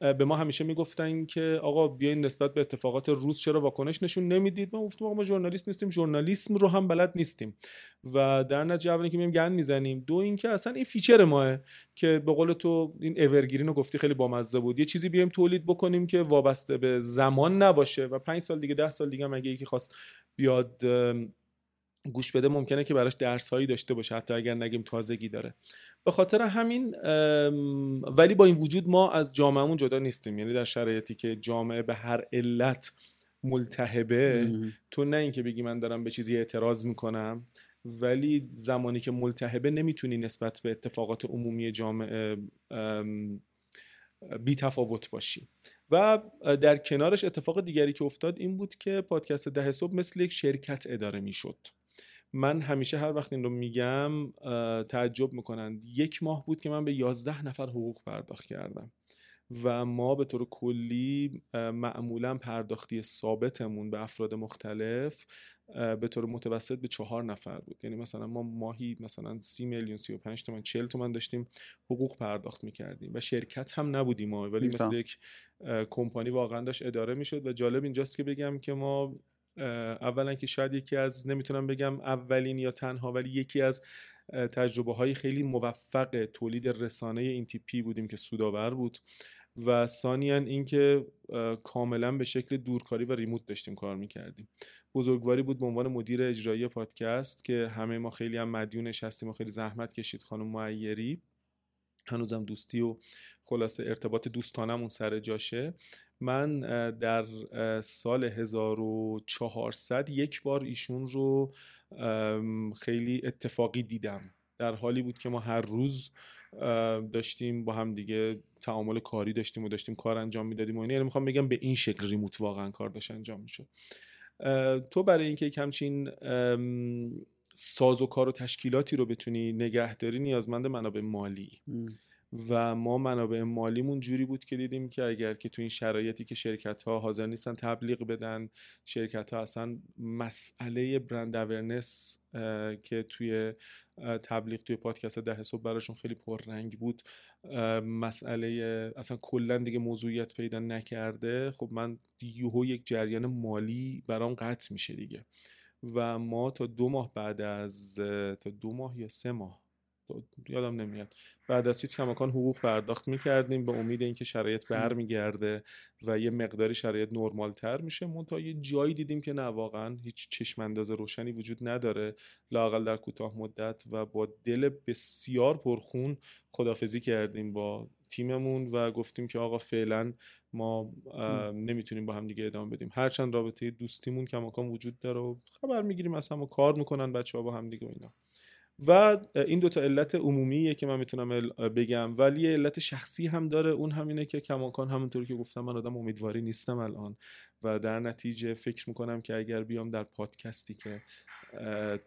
به ما همیشه میگفتن که آقا بیاین نسبت به اتفاقات روز چرا واکنش نشون نمیدید؟ ما گفتیم آقا ما ژورنالیست نیستیم، ژورنالیسم رو هم بلد نیستیم و در نتیجه اول اینکه میایم گند میزنیم، دو اینکه اصلا این فیچر ماه که به قول تو این اورگرین رو گفتی خیلی بامزه بود. یه چیزی بیایم تولید بکنیم که وابسته به زمان نباشه و پنج سال دیگه ده سال دیگه مگه یکی خواست بیاد گوش بده ممکنه که براش درس‌هایی داشته باشه حتی اگر نگیم تازگی داره. به خاطر همین ولی با این وجود ما از جامعهمون جدا نیستیم. یعنی در شرایطی که جامعه به هر علت ملتهبه، تو نه اینکه بگی من دارم به چیزی اعتراض میکنم، ولی زمانی که ملتهبه نمیتونی نسبت به اتفاقات عمومی جامعه بی تفاوت باشی. و در کنارش اتفاق دیگری که افتاد این بود که پادکست ده صبح مثل یک شرکت اداره میشد. من همیشه هر وقت این رو میگم تعجب میکنند. یک ماه بود که من به یازده نفر حقوق پرداخت کردم و ما به طور کلی معمولا پرداختی ثابتمون به افراد مختلف به طور متوسط به چهار نفر بود. یعنی مثلا ما ماهی مثلا سی میلیون، سی و پنج تومن، چهل تومن داشتیم حقوق پرداخت میکردیم و شرکت هم نبودیم ما، ولی مثل یک کمپانی واقعا داشت اداره میشد. و جالب اینجاست که بگم که ما اولا که شاید یکی از نمیتونم بگم اولین یا تنها، ولی یکی از تجربه های خیلی موفق تولید رسانه این تیپی بودیم که سودآور بود و ثانیاً اینکه کاملا به شکل دورکاری و ریموت داشتیم کار میکردیم. بزرگواری بود به عنوان مدیر اجرایی پادکست که همه ما خیلی هم مدیونش هستیم و خیلی زحمت کشید، خانم معیری. هنوزم دوستی و خلاصه ارتباط دوستانمون سر جاشه. من در سال هزار و چهارصد یک بار ایشون رو خیلی اتفاقی دیدم، در حالی بود که ما هر روز داشتیم با هم دیگه تعامل کاری داشتیم و داشتیم کار انجام میدادیم و اینه. یعنی میخوام بگم به این شکل ریموت واقعا کار داشت انجام میشد. تو برای اینکه یک همچین ساز و کار و تشکیلاتی رو بتونی نگهداری نیازمند منابع مالی م. و ما منابع مالیمون جوری بود که دیدیم که اگر که تو این شرایطی که شرکت‌ها حاضر نیستن تبلیغ بدن، شرکت‌ها اصلا مسئله برند اورنس که توی تبلیغ توی پادکست ده صبح براشون خیلی پررنگ بود، مسئله اصلا کلا دیگه موضوعیت پیدا نکرده. خب من یهو یک جریان مالی برام قطع میشه دیگه و ما تا دو ماه بعد از تا دو ماه یا سه ماه یادم نمیاد، بعد از چیز کماکان حقوق پرداخت میکردیم به امید اینکه شرایط برمیگرده و یه مقداری شرایط نرمال تر میشه. منتها یه جایی دیدیم که نه، واقعا هیچ چشم انداز روشنی وجود نداره، لااقل در کوتاه مدت، و با دل بسیار پرخون خدافزی کردیم با تیممون و گفتیم که آقا فعلا ما نمیتونیم با هم دیگه ادامه بدیم. هرچند رابطه دوستیمون کماکان وجود داره و خبر میگیریم از هم و کار میکنن بچه‌ها با هم دیگه و اینا. و این دوتا علت عمومیه که من میتونم بگم، ولی یه علت شخصی هم داره. اون همینه که کماکان همونطور که گفتم من آدم امیدواری نیستم الان، و در نتیجه فکر میکنم که اگر بیام در پادکستی که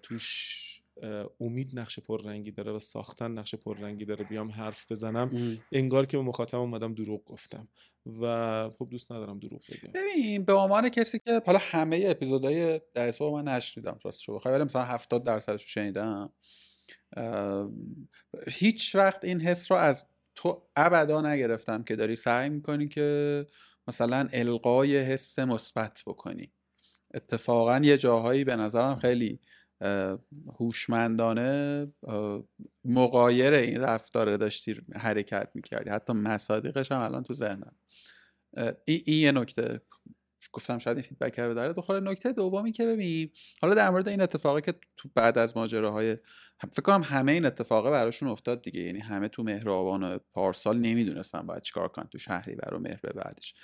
توش امید نقش پررنگی داره و ساختن نقش پررنگی داره بیام حرف بزنم، ام. انگار که به مخاطب اومدم دروغ گفتم و خب دوست ندارم دروغ بگم. ببین، به عنوان کسی که حالا همه اپیزودهای در حساب من نشریدم، راستش رو بخوام، ولی مثلا هفتاد درصدش رو شنیدم، هیچ وقت این حس رو از تو ابدا نگرفتم که داری سعی میکنی که مثلا القای حس مثبت بکنی. اتفاقا یه جاهایی به نظرم خیلی هوشمندانه مغایر این رفتار داشتی حرکت میکردی، حتی مصادیقش هم الان تو ذهنم. این ای یه نکته گفتم شاید این فیدبک رو داره دو خورده. نکته دومی که ببین، حالا در مورد این اتفاقی که تو بعد از ماجراهای فکر کنم همه این اتفاقه براشون افتاد دیگه، یعنی همه تو مهر آبان و پارسال نمیدونستن باید چیکار کنن تو شهریور و مهر به بعدش.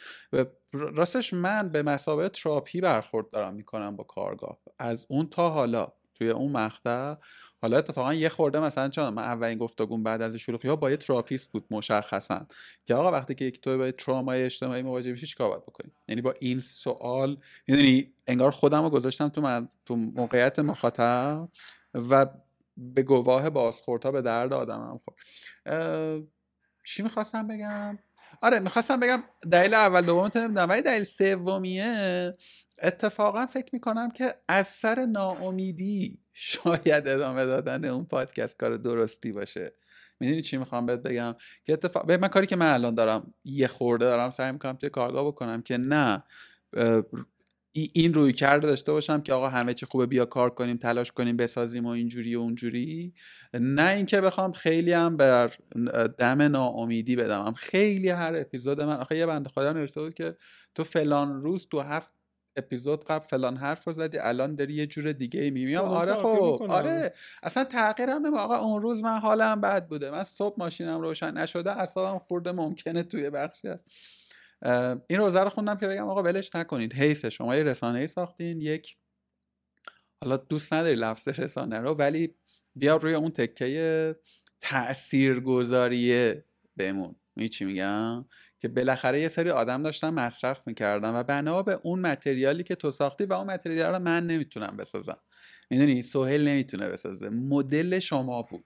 راستش من به مسابقه تراپی برخورد دارم میکنم با کارگاه از اون تا حالا توی اون مقطع. حالا اتفاقا یه خورده مثلا چون من اولین گفتگوم بعد از شلوغی‌ها با یه تراپیست بود مشخصا که آقا وقتی که یک تو با ترومای اجتماعی مواجه میشی چیکار باید بکنی، یعنی با این سوال، یعنی انگار خودمو گذاشتم تو من تو موقعیت مخاطب و به گواه بازخوردها به درد آدمم خورد. چی می‌خواستم بگم؟ آره می‌خواستم بگم دلیل اول دومت نمیدونم، ولی دلیل سومیه اتفاقا فکر میکنم که از سر ناامیدی شاید ادامه دادن اون پادکست کار درستی باشه. میدونی چی میخوام بهت بگم؟ که اتفاق به من کاری که من الان دارم یه خورده دارم سعی میکنم توی کارگاه بکنم که نه این روی کرده داشته باشم که آقا همه چی خوبه، بیا کار کنیم، تلاش کنیم، بسازیم و اینجوری و اونجوری، نه اینکه بخوام خیلی هم بر دم ناامیدی بدم. خیلی هر اپیزود من آخه یه بنده خدا نوشته بود که تو فلان روز تو هفت اپیزود قبل فلان حرفو زدی الان داری یه جور دیگه میمیم. آره خب آره اصلا تغییرم نمی‌کنه. آقا اون روز من حالم بد بوده، من صبح ماشینم روشن نشده، اعصابم خورده، ممکنه توی بخشی هست. این روزا رو خوندم که بگم آقا ولش نکنید، حیفه شما یه رسانه‌ای ساختین، یک حالا دوست نداری لفظ رسانه رو، ولی بیا روی اون تکه تاثیرگذاریه بمون. می چی میگم؟ که بالاخره یه سری آدم داشتن مصرف میکردن و بنا به اون متریالی که تو ساختی و اون متریال رو من نمیتونم بسازم. میدونی سهیل نمیتونه بسازه، مدل شما بود،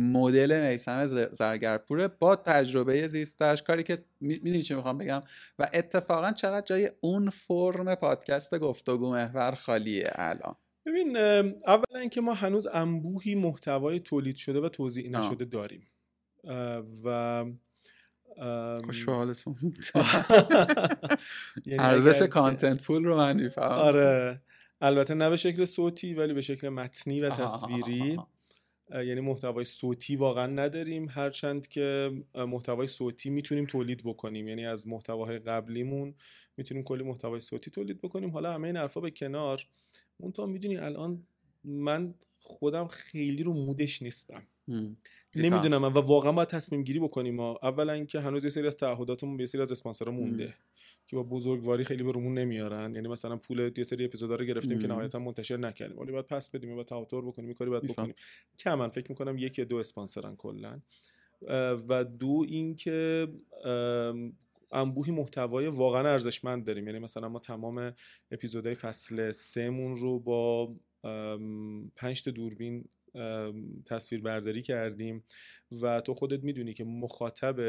مدل میثم زرگرپور با تجربه زیستش، کاری که میدونی چی میخوام بگم. و اتفاقا چقدر جای اون فرم پادکست گفتگو محور خالیه الان. ببین، اولا اینکه ما هنوز انبوهی محتوای تولید شده و توزیع نشده داریم و خوش به حالتون، ارزش کانتنت پول رو من میفهمم. آره البته نه به شکل صوتی ولی به شکل متنی و تصویری، یعنی محتوای صوتی واقعا نداریم، هرچند که محتوای صوتی میتونیم تولید بکنیم، یعنی از محتواهای قبلیمون میتونیم کلی محتوای صوتی تولید بکنیم. حالا همه این حرفا به کنار، اون تو میدونی الان من خودم خیلی رو مودش نیستم، نمیدونم، و واقعا باید تصمیم گیری بکنیم ما. اولا اینکه هنوز یه سری از تعهداتمون به یه سری از اسپانسرها مونده ام. که با بزرگواری خیلی برامون نمیارن، یعنی مثلا پول یه سری اپیزودا رو گرفتیم ام. که نهایتا منتشر نکردیم، ولی باید پس بدیم، باید تعهد بکنیم، کاری باید بکنیم. کمن فکر میکنم یک یا دو اسپانسرن کلا، و دو اینکه انبوهی محتوای واقعا ارزشمند داریم، یعنی مثلا ما تمام اپیزودهای فصل سه مون رو با پنج تا دوربین تصویر برداری کردیم و تو خودت میدونی که مخاطب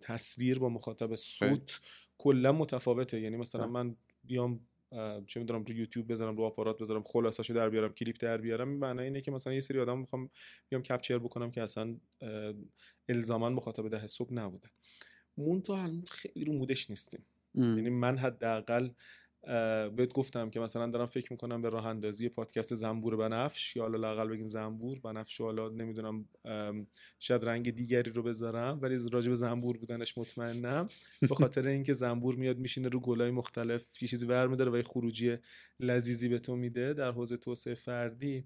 تصویر با مخاطب صوت کلا متفاوته. یعنی مثلا من بیام چه میدونم رو یوتیوب بذارم، رو آپارات بذارم، خلاصه‌اشو در بیارم، کلیپ در بیارم، معنی اینه که مثلا یه سری آدم میخوام بیام کپچر بکنم که اصلا الزاما مخاطب ده صبح نبودن. مون تو خیلی رو مودش نیستیم، یعنی من حداقل بهت گفتم که مثلا دارم فکر میکنم به راه اندازی پادکست زنبور بنفش، یا لااقل بگیم زنبور بنفش، حالا نمیدونم شاید رنگ دیگری رو بذارم، ولی راجع به زنبور بودنش مطمئنم، به خاطر اینکه زنبور میاد میشینه رو گلای مختلف، یه چیزی برمی‌داره و یه خروجی لذیذی به تو میده در حوزه توسعه فردی.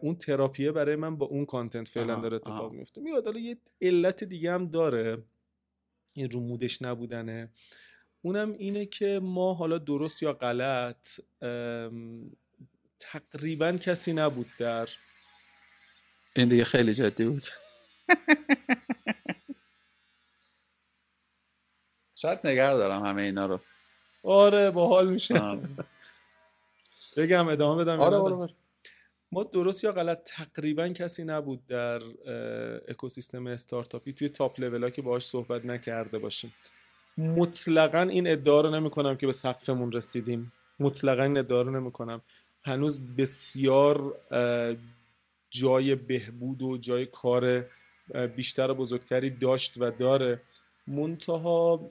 اون تراپیه برای من با اون کانتنت فعلا داره اتفاق میفته. میاد حالا یه علت دیگه هم داره، این رو مودش نبودنه، اونم اینه که ما حالا درست یا غلط تقریبا کسی نبود در این دیگه خیلی جدی بود. شاید نگه دارم همه اینا رو. آره باحال میشه بگم ادامه بدم. آره آره آره. ما درست یا غلط تقریبا کسی نبود در اکوسیستم استارتاپی توی تاپ لولا که باهاش صحبت نکرده باشیم. مطلقاً این ادعا رو نمی‌کنم که به سقفمون رسیدیم، مطلقاً این ادعا رو نمی‌کنم، هنوز بسیار جای بهبود و جای کار بیشتر و بزرگتری داشت و داره. منتها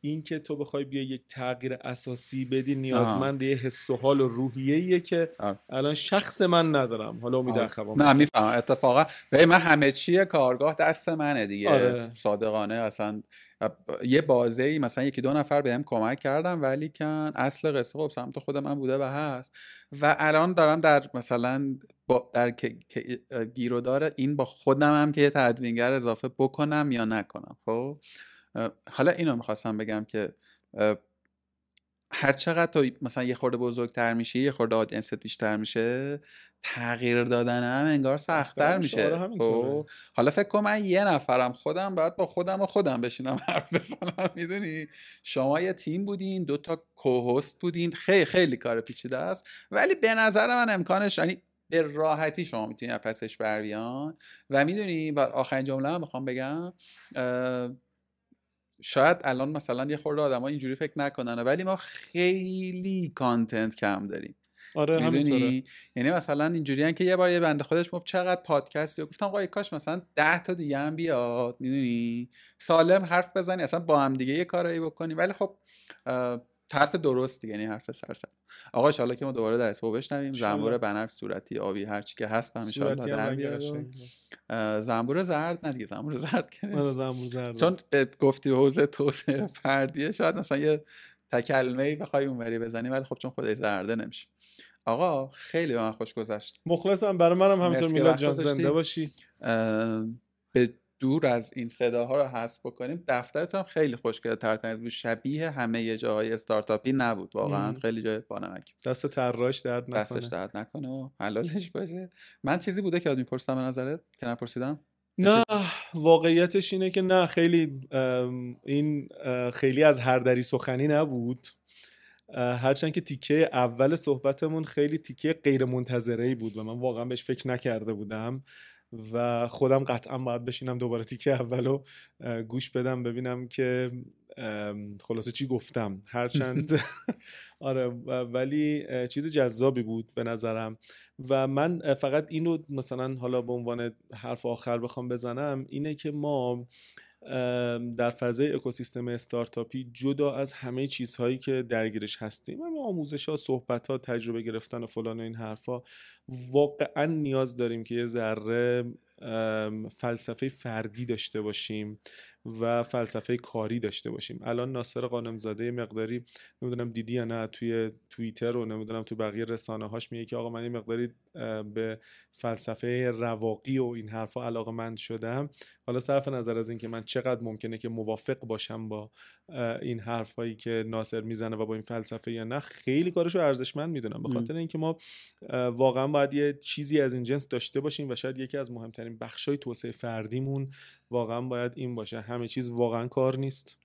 این که تو بخوای بیا یک تغییر اساسی بدی نیازمند یه حس و حال و روحیه‌ایه که آه. الان شخص من ندارم. حالا امید اخوام نه میفهمم اتفاقا به من همه چیه کارگاه دست منه دیگه. آره. صادقانه اصلا یه بازه‌ای مثلا یکی دو نفر بهم کمک کردم، ولی کن اصل قصه خب سمت خود من بوده و هست و الان دارم در مثلا با در گیرودار این با خودم هم که یه تدوینگر اضافه بکنم یا نکنم. خب حالا اینو میخواستم بگم که هر چقدر تو مثلا یه خورده بزرگتر میشی، یه خورده آدینست بیشتر میشه، تغییر دادن هم انگار سخت‌تر میشه. حالا فکر کنم من یه نفرم، خودم باید با خودم و خودم بشینم حرف بزنم. میدونی شما یه تیم بودین، دو تا کوهست بودین، خیلی خیلی کار پیچیده است، ولی به نظر من امکانش یعنی به راحتی شما میتونید از پسش بر بیان. و میدونی بعد آخرین جمله هم میخوام بگم، شاید الان مثلا یه خورده آدم‌ها اینجوری فکر نکنن، ولی ما خیلی کانتنت کم داریم. آره همینطوره. یعنی مثلا اینجوریه که یه بار یه بنده خودش گفت چقدر پادکست، یا گفتم آقا کاش مثلا ده تا دیگه هم بیاد، میدونی سالم حرف بزنی، اصلا با هم دیگه یه کارایی بکنی. ولی خب طرف درست دیگه، یعنی حرف سرسر. آقا ان شاءالله که ما دوباره در اسبو بشنویم. زنبور بنفش، صورتی، آبی، هر چی که هست ان شاءالله در بیاد. زنبور زرد نه دیگه، زنبور زرد که نه، زنبور زرد چون گفتی حوزه توسعه فردیه، شاید مثلا یه تکلمه‌ای بخوای اونوری بزنی، ولی خب چون خودش زرده نمیشه. آقا خیلی به من خوش گذشت. مخلصم، برای منم همینطور. میلاد جان زنده باشی. به دور از این صداها رو حذف بکنیم، دفترتون خیلی خوشگل ترتمیز بود، شبیه همه جاهای استارتاپی نبود واقعا. مم. خیلی جای بانمک، دست طراش درد نکنه، دستش درد نکنه و حلالش باشه. من چیزی بوده که یاد میپرسیدم به نظرت که نپرسیدم؟ نه واقعیتش اینه که نه، خیلی این خیلی از هر دری سخنی نبود، هرچند که تیکه اول صحبتمون خیلی تیکه غیر منتظره‌ای بود و من واقعا بهش فکر نکرده بودم و خودم قطعا باید بشینم دوباره تیکه اولو گوش بدم ببینم که خلاصه چی گفتم، هرچند آره ولی چیز جذابی بود به نظرم. و من فقط اینو مثلا حالا به عنوان حرف آخر بخوام بزنم اینه که ما در فضای اکوسیستم استارتاپی جدا از همه چیزهایی که درگیرش هستیم، همه آموزش‌ها، صحبت‌ها، تجربه گرفتن و فلان و این حرفا، واقعاً نیاز داریم که یه ذره فلسفه فردی داشته باشیم و فلسفه کاری داشته باشیم. الان ناصر قانم‌زاده مقداری، نمیدونم دیدی یا نه، توی توییتر و نمیدونم تو بقیه رسانه‌هاش میگه که آقا من یه مقداری به فلسفه رواقی و این حرفا علاقه‌مند شدم. حالا صرف نظر از این که من چقدر ممکنه که موافق باشم با این حرفایی که ناصر میزنه و با این فلسفه یا نه، خیلی کارشو ارزشمند میدونم، به خاطر اینکه ما واقعا باید یه چیزی از این جنس داشته باشیم و شاید یکی از مهمترین بخشای توسعه فردیمون واقعا باید این باشه. همه چیز واقعا کار نیست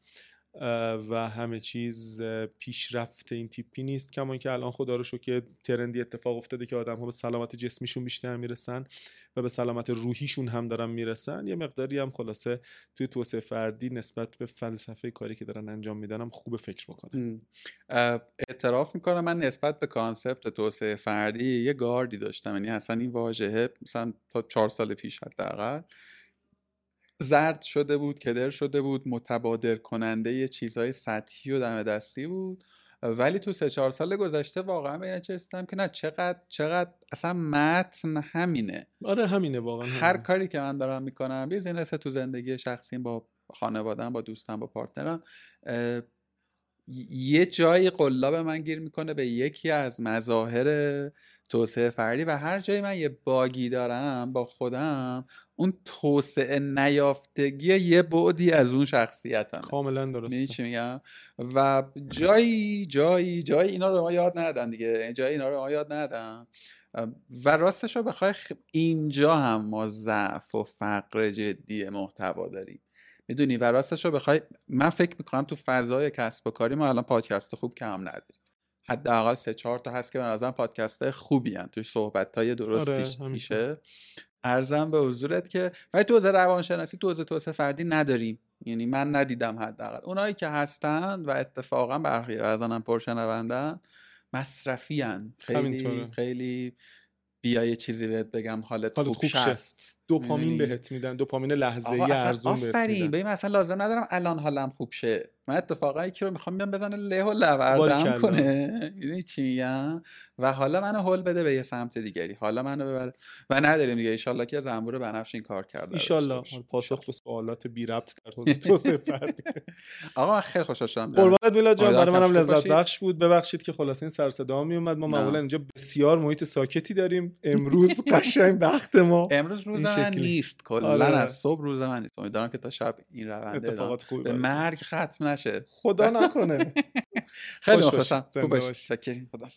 و همه چیز پیشرفت این تیپی نیست، کما اینکه الان خدا رو شکر ترندی اتفاق افتاده که آدم‌ها به سلامت جسمیشون بیشتر میرسن و به سلامت روحیشون هم دارن میرسن. یه مقداری هم خلاصه توی توسعه فردی نسبت به فلسفه کاری که دارن انجام میدن هم خوب فکر بکنن. اعتراف میکنم من نسبت به کانسپت توسعه فردی یه گاردی داشتم، یعنی اصلا این واژه مثلا تا چهار سال پیش حداقل زرد شده بود، کدر شده بود، متبادر کننده یه چیزهای سطحی و دم دستی بود ولی تو سه چهار سال گذشته واقعا به این نشستم که نه چقدر چقدر اصلا متن همینه. آره همینه واقعا. هر همینه. کاری که من دارم میکنم یه زینس تو زندگی شخصیم، با خانواده‌ام، با دوستم، با پارتنرم، یه جایی قلاب من گیر میکنه به یکی از مظاهر توسعه فردی و هر جایی من یه باگی دارم با خودم، اون توسعه نیافتگی یه بعدی از اون شخصیتمه. کاملا درسته. می‌دونی چی میگم؟ و جایی جایی جایی اینا رو ما یاد ندادن دیگه، جایی اینا رو ما یاد ندادن. و راستش رو بخوای خ... اینجا هم ما ضعف و فقر جدی محتوا داریم. میدونی و راستش رو بخوای من فکر میکنم تو فضای کسب و کاری ما الان پادکست خوب کم نداریم، حداقل سه چهار تا هست که به نظرم پادکست خوبی هن، توی صحبت‌های درستی آره، میشه. عرضم به حضورت که ولی تو حوزه روانشناسی تو حوزه توسعه فردی نداریم، یعنی من ندیدم. حداقل اونایی که هستن و اتفاقا برخی از آنان پرشنوندن مصرفی هن. خیلی خیلی بیا یه چیزی بهت بگم حالت, حالت خوب شست، دوپامین بهت میدن، دوپامین لحظه‌ای ارزون بهت میدن. آفرین، ببین مثلا لازم ندارم الان حالم خوب شه، من اتفاقا یکی رو میخوام بیام بزنه له و لوردم کنه، میدونی چی میگم، و حالا منو هول بده به یه سمت دیگری، حالا منو ببره و نداریم دیگه. ان شاءالله که زنبور بنفش این کار کرده، ان شاءالله پاسخ به سوالات بی ربط در حوزه توسعه فردی. آقا من خیلی خوشحال شدم، قربانت میلاد جان، برای منم لذت بخش بود. ببخشید که خلاصه این سر صدا می اومد، ما معمولا اینجا بسیار محیط ساکتی داریم، امروز قشنگ وقت ما امروز روز من نیست، کلا از صبح روز من نیست. امیدوارم که تا شب این روند اتفاقات خوبی به مرگ ختم نشه، خدا نکنه. خیلی خوشم، خوب باش، شکرین، خدا.